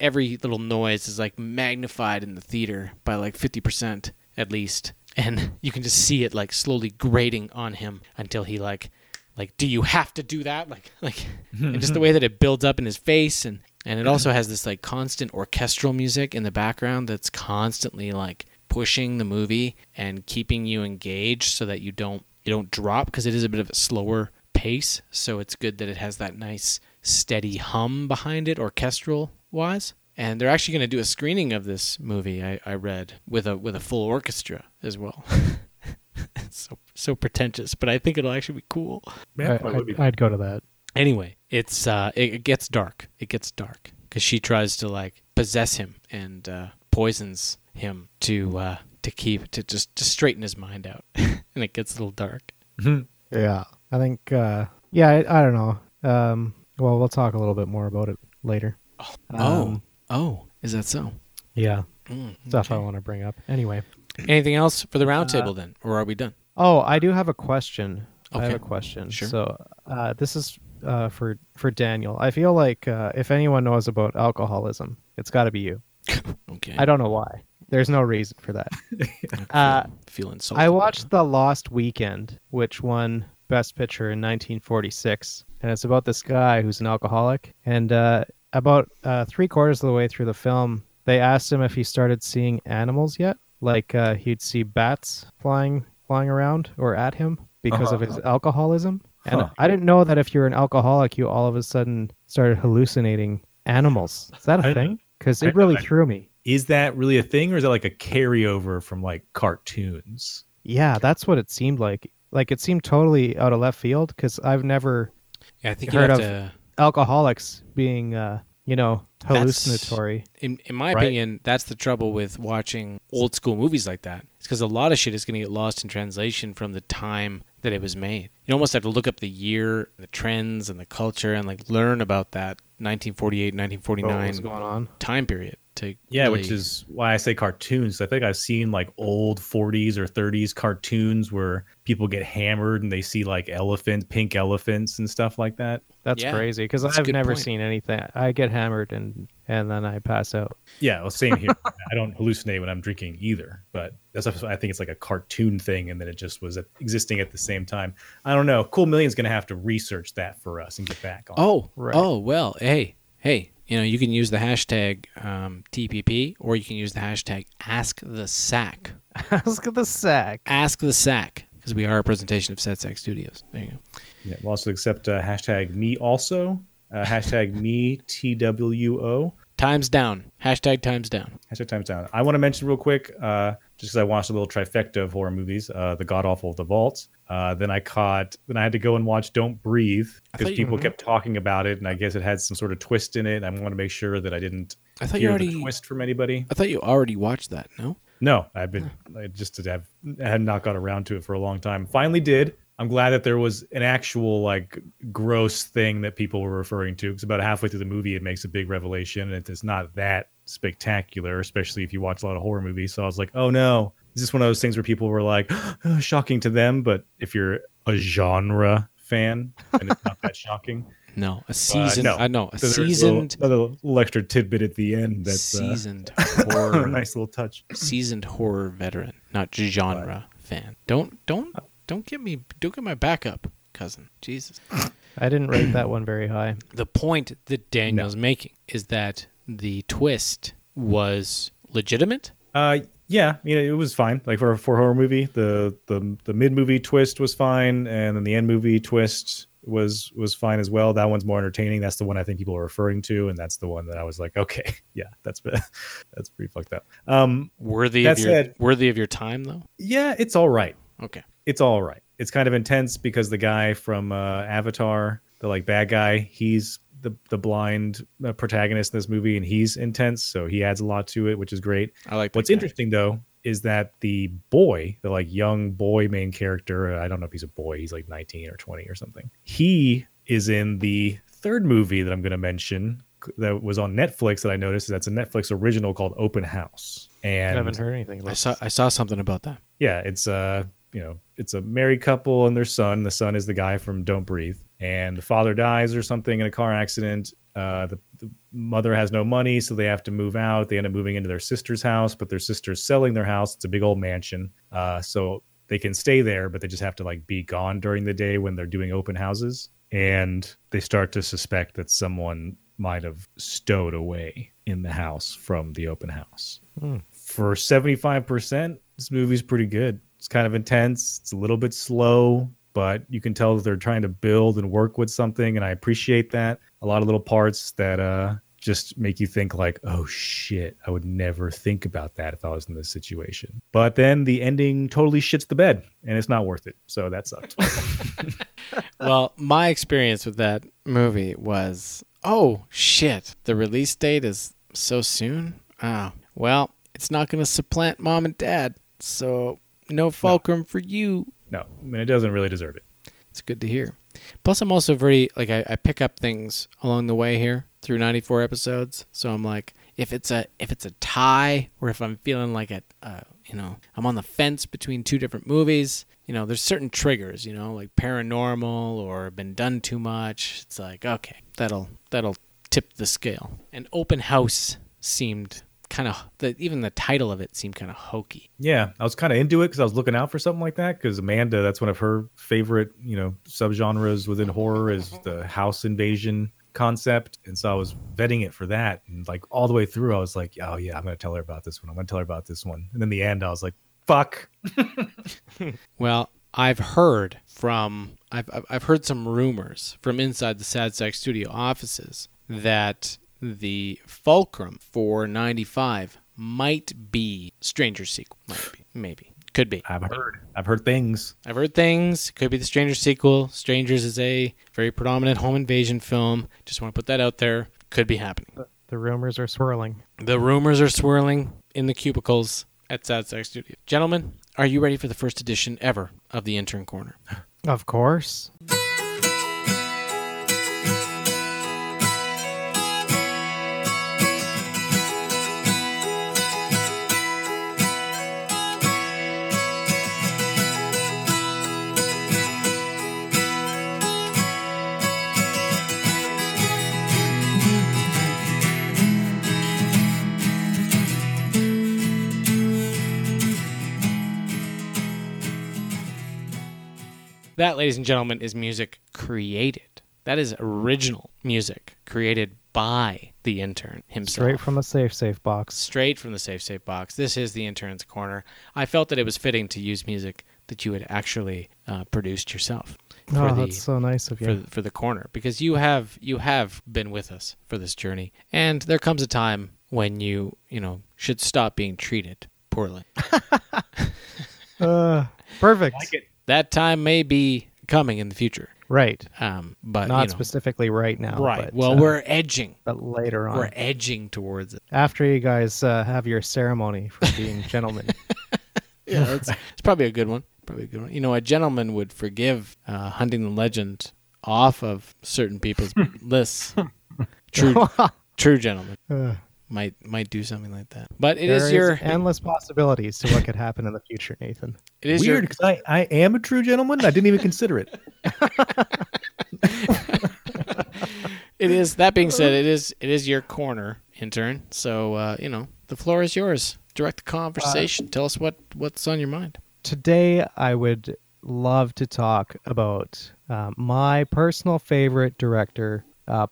Every little noise is magnified in the theater by 50% at least. And you can just see it slowly grating on him until he do you have to do that? And just the way that it builds up in his face, and it also has this constant orchestral music in the background that's constantly pushing the movie and keeping you engaged so that you don't drop, because it is a bit of a slower pace. So it's good that it has that nice steady hum behind it, orchestral wise. And they're actually going to do a screening of this movie, I read, with a full orchestra as well. It's so pretentious, but I think it'll actually be cool. Yeah, I'd go to that. Anyway, it's it gets dark. It gets dark because she tries to possess him and poisons him to straighten his mind out, and it gets a little dark. Yeah, I think Yeah, I don't know. Well, we'll talk a little bit more about it later. Is that so? Yeah. Stuff I want to bring up. Anyway. Anything else for the roundtable then? Or are we done? Oh, I do have a question. Okay. I have a question. Sure. So this is for Daniel. I feel like if anyone knows about alcoholism, it's got to be you. Okay. I don't know why. There's no reason for that. Feeling so. I watched The Lost Weekend, which won Best Picture in 1946, and it's about this guy who's an alcoholic. And about 3/4 of the way through the film, they asked him if he started seeing animals yet, like he'd see bats flying around or at him because of his alcoholism. And I didn't know that if you're an alcoholic, you all of a sudden started hallucinating animals. Is that a thing? Because it really threw me. Is that really a thing, or is it like a carryover from like cartoons? Yeah, that's what it seemed like. Like it seemed totally out of left field because I've never heard of alcoholics being, hallucinatory. In my opinion, that's the trouble with watching old school movies like that. It's because a lot of shit is going to get lost in translation from the time that it was made. You almost have to look up the year, the trends, and the culture, and like learn about that 1948, 1949 going on time period. Which is why I say cartoons. I think I've seen like old 40s or 30s cartoons where people get hammered and they see like pink elephants and stuff like that. That's crazy because I've never seen anything. I get hammered and then I pass out. Yeah, well, same here. I don't hallucinate when I'm drinking either, but I think it's like a cartoon thing, and then it just was existing at the same time. I don't know. Cool Million's going to have to research that for us and get back on. Oh, right. Oh, well, hey. You know, you can use the hashtag TPP, or you can use the hashtag AskTheSack. AskTheSack. AskTheSack, because we are a presentation of Sad Sack Studios. There you go. Yeah, we'll also accept hashtag me also, hashtag me TWO. Times down. Hashtag times down. Hashtag times down. I want to mention real quick, just because I watched a little trifecta of horror movies, The God Awful of the Vault. Then I had to go and watch Don't Breathe because people kept talking about it, and I guess it had some sort of twist in it. I want to make sure that I didn't hear the twist from anybody. I thought you already watched that. No, I have not got around to it for a long time. Finally did. I'm glad that there was an actual like gross thing that people were referring to, because about halfway through the movie it makes a big revelation, and it's not that spectacular, especially if you watch a lot of horror movies. So I was like, oh no. It's just one of those things where people were like, oh, shocking to them. But if you're a genre fan, then it's not that shocking. No, a seasoned. I know a seasoned. Another little extra tidbit at the end. That's seasoned horror. Nice little touch. Seasoned horror veteran, not genre fan. Don't get my back up, cousin. Jesus. I didn't rate that one very high. The point that Daniel's making is that the twist was legitimate. Yeah, it was fine. Like for a horror movie, the mid movie twist was fine, and then the end movie twist was fine as well. That one's more entertaining. That's the one I think people are referring to, and that's the one that I was like, okay, yeah, that's pretty fucked up. Worthy of your time though. Yeah, it's all right. Okay, it's all right. It's kind of intense because the guy from Avatar, the like bad guy, he's the blind protagonist in this movie, and he's intense, so he adds a lot to it, which is great. I like that. What's interesting though is that the boy, the like young boy main character, I don't know if he's a boy, he's like 19 or 20 or something. He is in the third movie that I'm going to mention that was on Netflix that I noticed. That's a Netflix original called Open House, and I haven't heard anything about I saw something about that. Yeah, it's it's a married couple and their son. The son is the guy from Don't Breathe. And the father dies or something in a car accident. The mother has no money, so they have to move out. They end up moving into their sister's house, but their sister's selling their house. It's a big old mansion. So they can stay there, but they just have to like be gone during the day when they're doing open houses. And they start to suspect that someone might have stowed away in the house from the open house. For 75%, this movie's pretty good. It's kind of intense. It's a little bit slow, but you can tell that they're trying to build and work with something, and I appreciate that. A lot of little parts that just make you think like, oh shit, I would never think about that if I was in this situation. But then the ending totally shits the bed, and it's not worth it. So that sucked. Well, my experience with that movie was, oh shit, the release date is so soon? Oh, well, it's not going to supplant Mom and Dad, so... No fulcrum for you. No, I mean, it doesn't really deserve it. It's good to hear. Plus, I'm also very, like, I pick up things along the way here through 94 episodes. So I'm like, if it's a tie, or if I'm feeling like I'm on the fence between two different movies, you know, there's certain triggers, you know, like paranormal or been done too much. It's like, okay, that'll tip the scale. And open house seemed kind of, even the title of it seemed kind of hokey. Yeah, I was kind of into it because I was looking out for something like that, because Amanda, that's one of her favorite, you know, subgenres within horror is the house invasion concept. And so I was vetting it for that. And like all the way through, I was like, oh yeah, I'm going to tell her about this one. And in the end, I was like, fuck. Well, I've heard some rumors from inside the Sad Sack Studio offices that the fulcrum for 95 might be Stranger Sequel. Maybe. Could be. I've heard things. Could be the Stranger sequel. Strangers is a very predominant home invasion film. Just want to put that out there. Could be happening. The rumors are swirling. In the cubicles at Sad Sack Studios. Gentlemen, are you ready for the first edition ever of the Intern Corner? Of course. That, ladies and gentlemen, is music created. That is original music created by the intern himself. Straight from a safe box. Straight from the safe box. This is the Intern's Corner. I felt that it was fitting to use music that you had actually produced yourself. That's so nice of you. For the corner, because you have been with us for this journey, and there comes a time when you should stop being treated poorly. Perfect. I like it. That time may be coming in the future. Right. But not specifically right now. Right. But, well, we're edging. But later on. We're edging towards it. After you guys have your ceremony for being gentlemen. Yeah, it's probably a good one. You know, a gentleman would forgive Hunting the Legend off of certain people's lists. True gentlemen. Might do something like that, but there is your endless possibilities to what could happen in the future, Nathan. It is weird because I am a true gentleman. I didn't even consider it. It is. That being said, it is your corner, Intern. So the floor is yours. Direct the conversation. Tell us what's on your mind today. I would love to talk about my personal favorite director,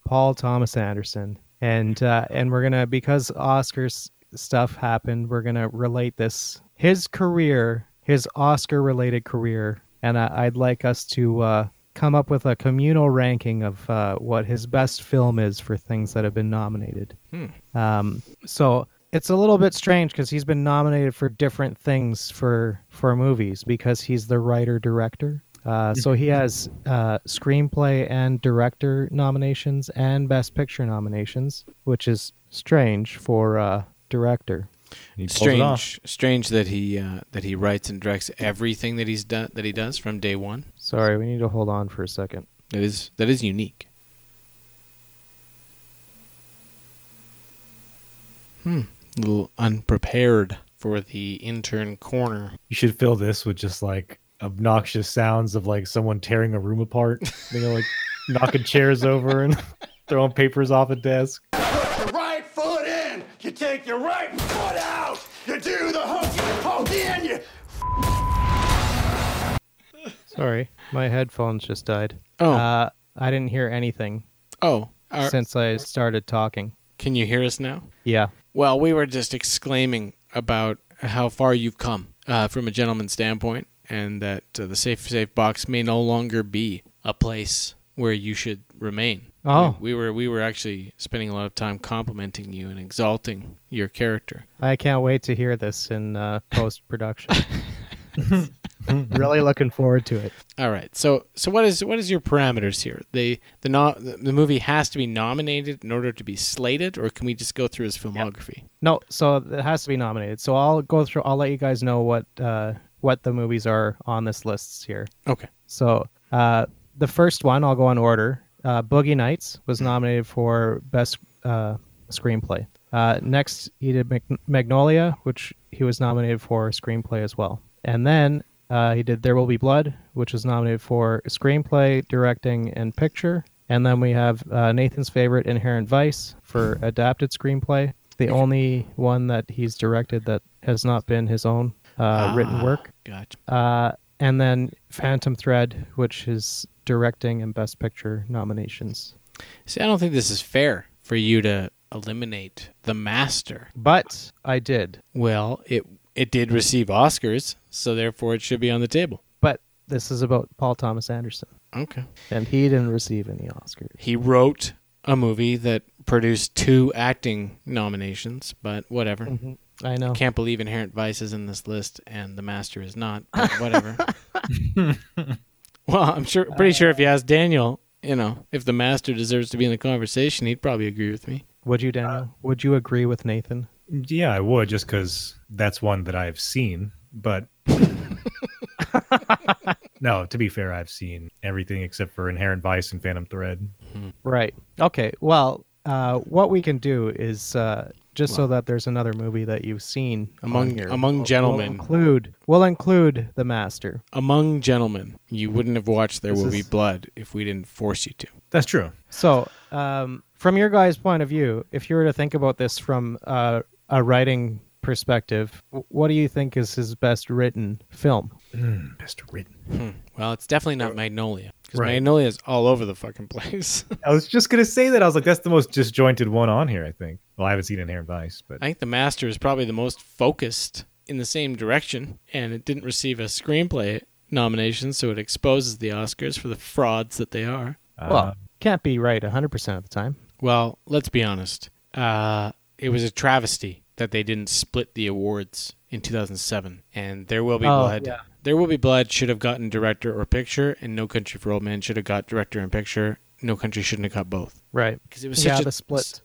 Paul Thomas Anderson. And we're going to, because Oscars stuff happened, we're going to relate this, his career, his Oscar-related career, and I'd like us to come up with a communal ranking of what his best film is for things that have been nominated. So it's a little bit strange because he's been nominated for different things for movies because he's the writer-director. So he has screenplay and director nominations and Best Picture nominations, which is strange for director. Strange that he writes and directs everything that he's done, that he does from day one. Sorry, we need to hold on for a second. That is unique. A little unprepared for the Intern Corner. You should fill this with just like obnoxious sounds of like someone tearing a room apart, like knocking chairs over and throwing papers off a desk. You put your right foot in, you take your right foot out, you do the hokey and you. Sorry, my headphones just died. Oh, I didn't hear anything. Oh, since I started talking. Can you hear us now? Yeah. Well, we were just exclaiming about how far you've come from a gentleman's standpoint. And that the safe box may no longer be a place where you should remain. Oh, we were actually spending a lot of time complimenting you and exalting your character. I can't wait to hear this in post production. Really looking forward to it. All right, so what is your parameters here? The movie has to be nominated in order to be slated, or can we just go through his filmography? Yep. No, so it has to be nominated. So I'll let you guys know what the movies are on this list here. Okay. So the first one, I'll go in order. Boogie Nights was nominated for Best Screenplay. Next, he did Magnolia, which he was nominated for Screenplay as well. And then he did There Will Be Blood, which was nominated for Screenplay, Directing, and Picture. And then we have Nathan's favorite, Inherent Vice, for Adapted Screenplay. The only one that he's directed that has not been his own written work. Gotcha. And then Phantom Thread, which is directing and Best Picture nominations. See, I don't think this is fair for you to eliminate the master. But I did. Well, it did receive Oscars, so therefore it should be on the table. But this is about Paul Thomas Anderson. Okay. And he didn't receive any Oscars. He wrote a movie that produced 2 acting nominations, but whatever. Mm-hmm. I know. Can't believe Inherent Vice is in this list and The Master is not, but whatever. Well, I'm pretty sure if you ask Daniel, if The Master deserves to be in the conversation, he'd probably agree with me. Would you, Daniel? Would you agree with Nathan? Yeah, I would, just because that's one that I've seen, but... No, to be fair, I've seen everything except for Inherent Vice and Phantom Thread. Right. Okay, well, what we can do is... so that there's another movie that you've seen among gentlemen, we'll include The Master. Among gentlemen, you wouldn't have watched There Will Be Blood if we didn't force you to. That's true. So, from your guys' point of view, if you were to think about this from a writing perspective, what do you think is his best written film? Best written. Well, it's definitely not Magnolia. Because Magnolia is all over the fucking place. I was just going to say that. I was like, that's the most disjointed one on here, I think. Well, I haven't seen Inherent Vice, but... I think The Master is probably the most focused in the same direction, and it didn't receive a screenplay nomination, so it exposes the Oscars for the frauds that they are. Well, can't be right 100% of the time. Well, let's be honest. It was a travesty that they didn't split the awards in 2007, and There Will Be Blood... Yeah. There Will Be Blood should have gotten director or picture, and No Country for Old Men should have got director and picture. No Country shouldn't have got both. Right. Because it was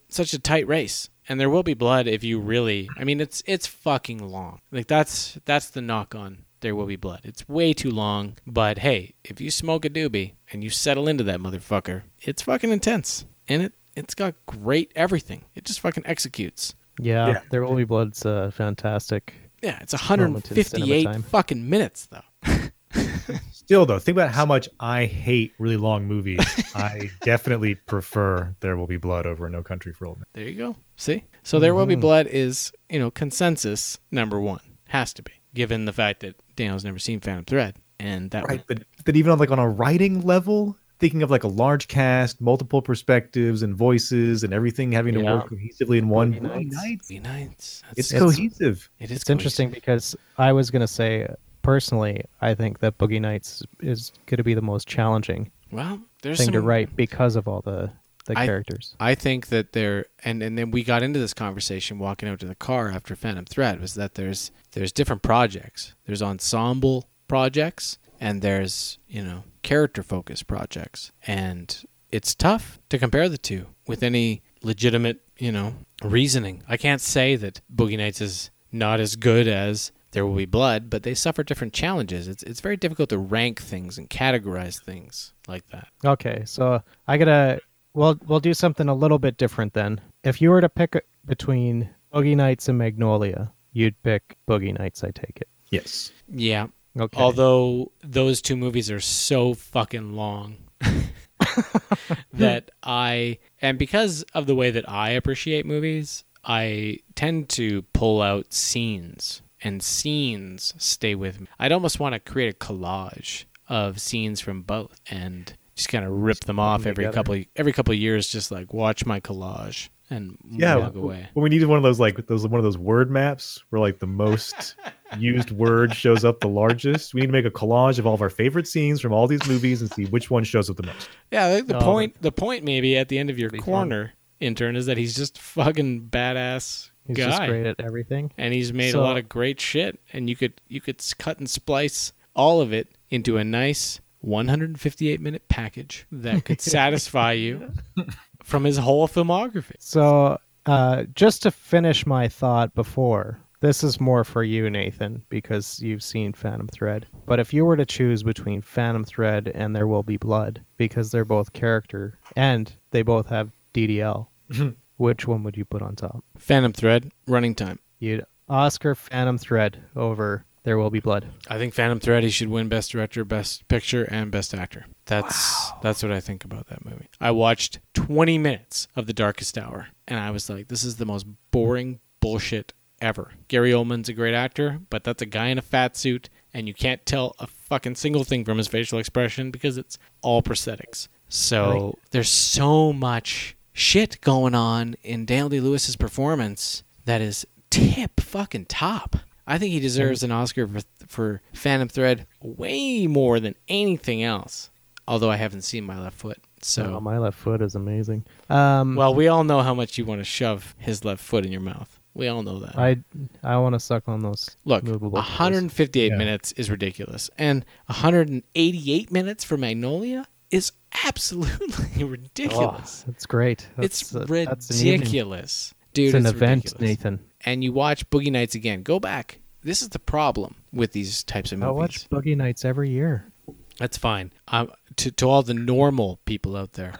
such a tight race. And There Will Be Blood if you really... I mean, it's fucking long. Like, that's the knock on There Will Be Blood. It's way too long, but hey, if you smoke a doobie and you settle into that motherfucker, it's fucking intense. And it's got great everything. It just fucking executes. Yeah. There Will Be Blood's fantastic... Yeah, it's 158 fucking minutes, though. Still, though, think about how much I hate really long movies. I definitely prefer There Will Be Blood over No Country for Old Men. There you go. See? So There Will Be Blood is, consensus number one. Has to be, given the fact that Daniel's never seen Phantom Thread. And that right, but even on a writing level, thinking of a large cast, multiple perspectives and voices and everything having to work cohesively in one night. It's cohesive. It's interesting because I was going to say, personally, I think that Boogie Nights is going to be the most challenging thing to write because of all the characters. I think that and then we got into this conversation walking out to the car after Phantom Thread, was that there's different projects. There's ensemble projects and there's, character-focused projects. And it's tough to compare the two with any legitimate, reasoning. I can't say that Boogie Nights is not as good as There Will Be Blood, but they suffer different challenges. It's very difficult to rank things and categorize things like that. Okay, so we'll do something a little bit different then. If you were to pick between Boogie Nights and Magnolia, you'd pick Boogie Nights, I take it. Yes. Yeah. Okay. Although those two movies are so fucking long that because of the way that I appreciate movies, I tend to pull out scenes, and scenes stay with me. I'd almost want to create a collage of scenes from both and just kind of rip them off every couple of years, just like watch my collage. And walk away. Well, we needed one of those word maps where the most used word shows up the largest. We need to make a collage of all of our favorite scenes from all these movies and see which one shows up the most. Yeah, the point maybe at the end of your corner intern is that he's just fucking badass. He's guy. Just great at everything, and he's made a lot of great shit. And you could cut and splice all of it into a nice 158-minute package that could satisfy you. From his whole filmography. So just to finish my thought before, This is more for you, Nathan, because you've seen Phantom Thread. But if you were to choose between Phantom Thread and There Will Be Blood, because they're both character and they both have DDL, which one would you put on top? Phantom Thread, running time. You'd Oscar Phantom Thread over There Will Be Blood. I think Phantom Thread, he should win Best Director, Best Picture, and Best Actor. That's what I think about that movie. I watched 20 minutes of The Darkest Hour, and I was like, this is the most boring bullshit ever. Gary Oldman's a great actor, but that's a guy in a fat suit, and you can't tell a fucking single thing from his facial expression because it's all prosthetics. So there's so much shit going on in Daniel Day-Lewis's performance that is tip fucking top. I think he deserves an Oscar for Phantom Thread way more than anything else. Although I haven't seen My Left Foot. So My Left Foot is amazing. Well, we all know how much you want to shove his left foot in your mouth. We all know that. I want to suck on those. Look, 158 minutes is ridiculous. And 188 minutes for Magnolia is absolutely ridiculous. Oh, that's great. It's ridiculous. Dude, it's an event, ridiculous. Nathan. And you watch Boogie Nights again. Go back. This is the problem with these types of movies. I watch Boogie Nights every year. That's fine. To all the normal people out there,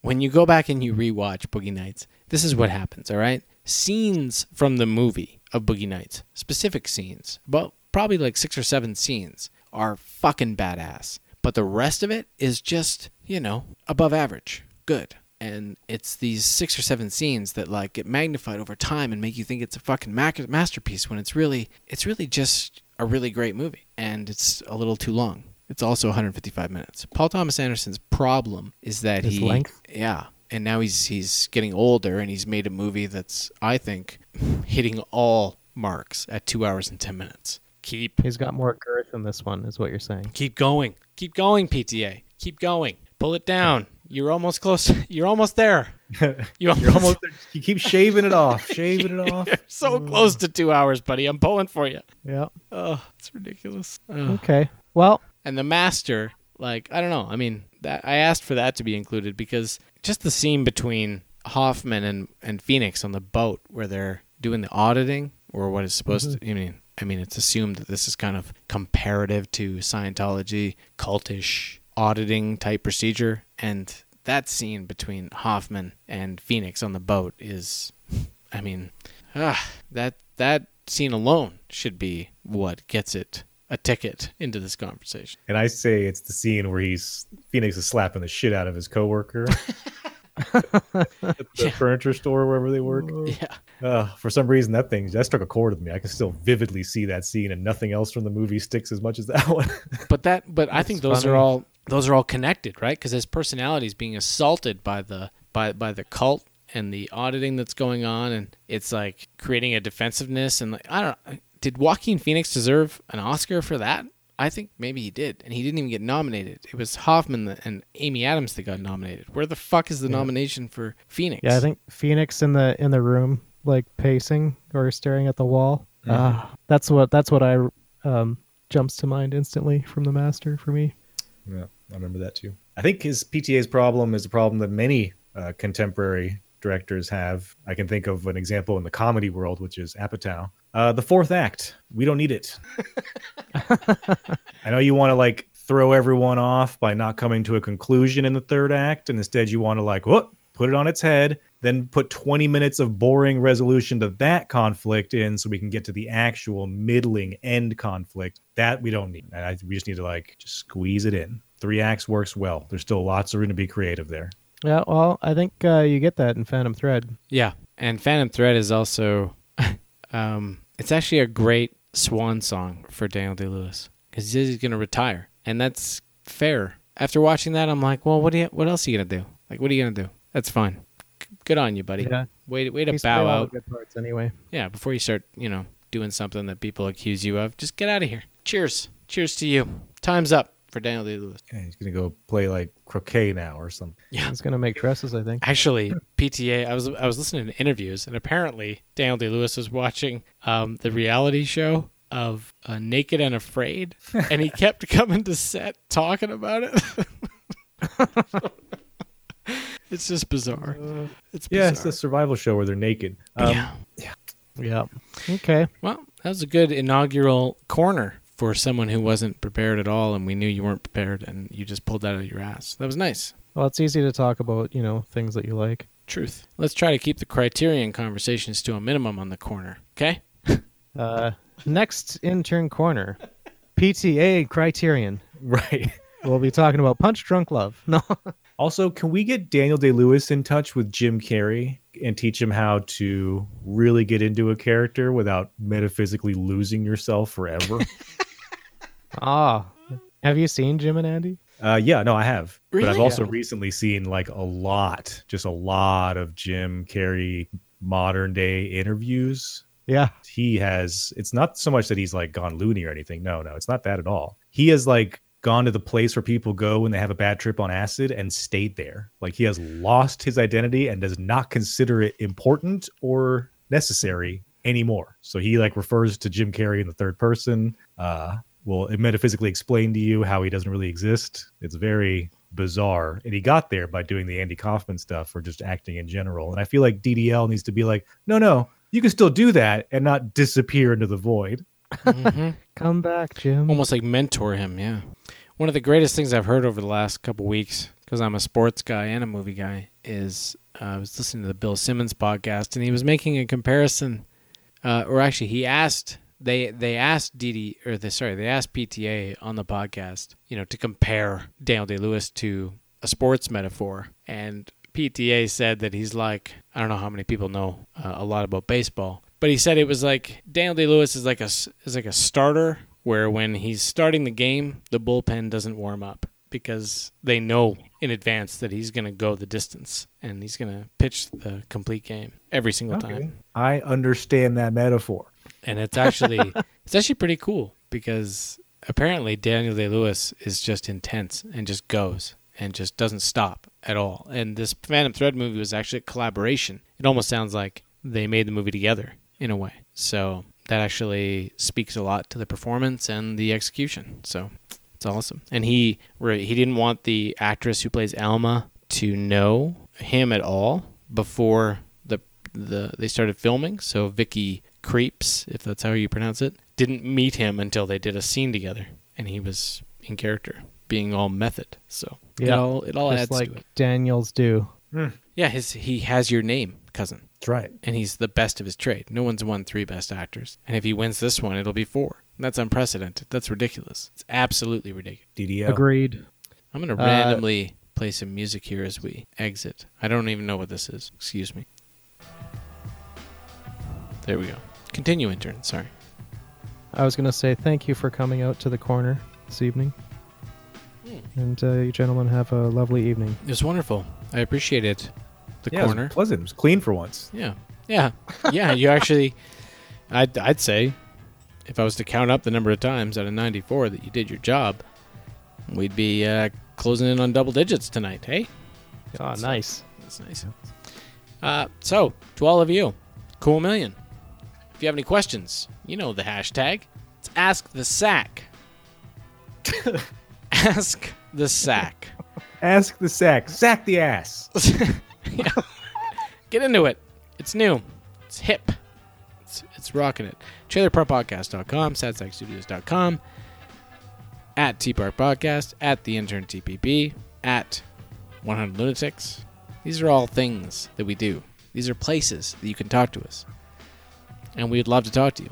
when you go back and you rewatch Boogie Nights, this is what happens, all right? Scenes from the movie of Boogie Nights, specific scenes, but probably like 6 or 7 scenes are fucking badass. But the rest of it is just, above average. Good. And it's these 6 or 7 scenes that like get magnified over time and make you think it's a fucking masterpiece when it's really just a really great movie. And it's a little too long. It's also 155 minutes. Paul Thomas Anderson's problem is that his length? Yeah. And now he's getting older and he's made a movie that's, I think, hitting all marks at 2 hours and 10 minutes. He's got more girth in this one, is what you're saying. Keep going. Keep going, PTA. Keep going. Pull it down. You're almost close. You're almost there. You're almost there. You keep shaving it off. You're so close to 2 hours, buddy. I'm pulling for you. Yeah. Oh, it's ridiculous. Oh. Okay. Well. And the master, I don't know. I mean, that I asked for that to be included because just the scene between Hoffman and Phoenix on the boat where they're doing the auditing or what is supposed to. I mean, it's assumed that this is kind of comparative to Scientology, cultish auditing type procedure, and that scene between Hoffman and Phoenix on the boat is, that scene alone should be what gets it a ticket into this conversation. And I say it's the scene where Phoenix is slapping the shit out of his coworker at the furniture store wherever they work. Yeah. For some reason, that struck a chord with me. I can still vividly see that scene, and nothing else from the movie sticks as much as that one. But I think those funny. Are all. Those are all connected, right? Because his personality is being assaulted by the cult and the auditing that's going on, and it's like creating a defensiveness. And I don't know, did Joaquin Phoenix deserve an Oscar for that? I think maybe he did, and he didn't even get nominated. It was Hoffman and Amy Adams that got nominated. Where the fuck is the nomination for Phoenix? Yeah, I think Phoenix in the room, like pacing or staring at the wall. Yeah. That's what I jumps to mind instantly from The Master for me. Yeah, I remember that too. I think his PTA's problem is a problem that many contemporary directors have. I can think of an example in the comedy world, which is Apatow. The fourth act, we don't need it. I know you want to throw everyone off by not coming to a conclusion in the third act, and instead you want to put it on its head, then put 20 minutes of boring resolution to that conflict in so we can get to the actual middling end conflict that we don't need. We just need to just squeeze it in. 3 acts works well. There's still lots of room to be creative there. Yeah, well, I think you get that in Phantom Thread. Yeah, and Phantom Thread is also, it's actually a great swan song for Daniel Day-Lewis because he's going to retire, and that's fair. After watching that, I'm like, well, what else are you going to do? What are you going to do? That's fine. Good on you, buddy. Yeah. Way to bow out. Good parts anyway. Yeah, before you start, doing something that people accuse you of, just get out of here. Cheers. Cheers to you. Time's up for Daniel Day-Lewis. Yeah, he's going to go play croquet now or something. Yeah. He's going to make dresses, I think. Actually, PTA, I was listening to interviews, and apparently Daniel Day-Lewis was watching the reality show of Naked and Afraid, and he kept coming to set talking about it. It's just bizarre. It's bizarre. Yeah, it's a survival show where they're naked. Yeah. Yeah. Okay. Well, that was a good inaugural corner for someone who wasn't prepared at all, and we knew you weren't prepared, and you just pulled that out of your ass. That was nice. Well, it's easy to talk about, you know, things that you like. Truth. Let's try to keep the Criterion conversations to a minimum on the corner, okay? Next intern corner, PTA Criterion. Right. We'll be talking about Punch Drunk Love. No. Also, can we get Daniel Day-Lewis in touch with Jim Carrey and teach him how to really get into a character without metaphysically losing yourself forever? Ah. Have you seen Jim and Andy? Yeah, no, I have. Really? But I've also recently seen like a lot of Jim Carrey modern day interviews. Yeah. He has, it's not so much that he's like gone loony or anything. No, it's not that at all. He has like gone to the place where people go when they have a bad trip on acid and stayed there. Like he has lost his identity and does not consider it important or necessary anymore. So he like refers to Jim Carrey in the third person. Will metaphysically explain to you how he doesn't really exist. It's very bizarre. And he got there by doing the Andy Kaufman stuff or just acting in general. And I feel like DDL needs to be like, no, you can still do that and not disappear into the void. Mm-hmm. Come back, Jim. Almost like mentor him, yeah. One of the greatest things I've heard over the last couple weeks, because I'm a sports guy and a movie guy, is I was listening to the Bill Simmons podcast, and he was making a comparison, or actually he asked... They asked PTA on the podcast, you know, to compare Daniel Day-Lewis to a sports metaphor, and PTA said that he's like, I don't know how many people know a lot about baseball, but he said it was like Daniel Day-Lewis is like a starter where when he's starting the game, the bullpen doesn't warm up because they know in advance that he's going to go the distance and he's going to pitch the complete game every single time. I understand that metaphor. And it's actually pretty cool because apparently Daniel Day-Lewis is just intense and just goes and just doesn't stop at all. And this Phantom Thread movie was actually a collaboration. It almost sounds like they made the movie together in a way. So that actually speaks a lot to the performance and the execution. So it's awesome. And he didn't want the actress who plays Alma to know him at all before they started filming. So Vicky Creeps, if that's how you pronounce it, didn't meet him until they did a scene together, and he was in character, being all method. So yeah, it all adds like to it. Daniels do. Mm. Yeah, he has your name, cousin. That's right. And he's the best of his trade. No one's won 3 best actors, and if he wins this one, it'll be 4. That's unprecedented. That's ridiculous. It's absolutely ridiculous. DDL. Agreed. I'm gonna randomly play some music here as we exit. I don't even know what this is. Excuse me. There we go. Continue, intern. Sorry. I was going to say thank you for coming out to the corner this evening. Mm. And you gentlemen have a lovely evening. It was wonderful. I appreciate it. The corner. It was pleasant. It was clean for once. Yeah. You actually, I'd say, if I was to count up the number of times out of 94 that you did your job, we'd be closing in on double digits tonight, hey? Oh, nice. That's nice. So, to all of you, cool million. If you have any questions, you know the hashtag. It's Ask the Sack. Ask the Sack. Ask the Sack. Sack the ass. Yeah. Get into it. It's new. It's hip. It's rocking it. TrailerParkPodcast.com, SadSackStudios.com, at T-Park Podcast, at The Intern TPP, at 100 Lunatics. These are all things that we do. These are places that you can talk to us. And we'd love to talk to you.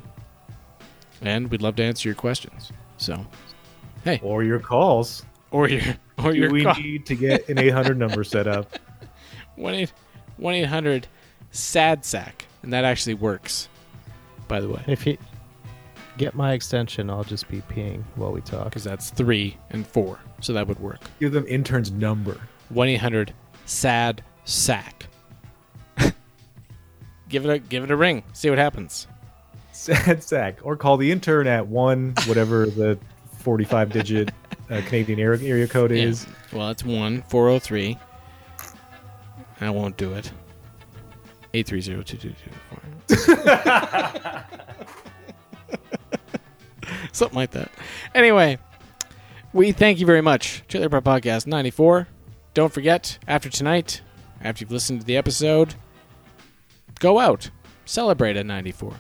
And we'd love to answer your questions. So, hey. Or your calls. We need to get an 800 number set up. 1-800-SAD-SACK. And that actually works, by the way. If you get my extension, I'll just be peeing while we talk. Because that's 3 and 4. So that would work. Give them intern's number. 1-800-SAD-SACK. Give it a ring. See what happens. Sad Sack. Or call the intern at 1, whatever the 45-digit Canadian area code is. Well, it's 1-403. I won't do it. 830-2224. Something like that. Anyway, we thank you very much. Trailer Park Podcast 94. Don't forget, after tonight, after you've listened to the episode... go out, Celebrate a 94.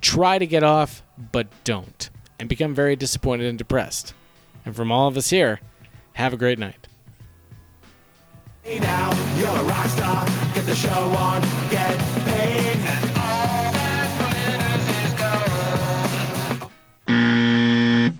Try to get off, but don't, and become very disappointed and depressed. And from all of us here, have a great night. Hey now, you're a rock star. Get the show on, get paid.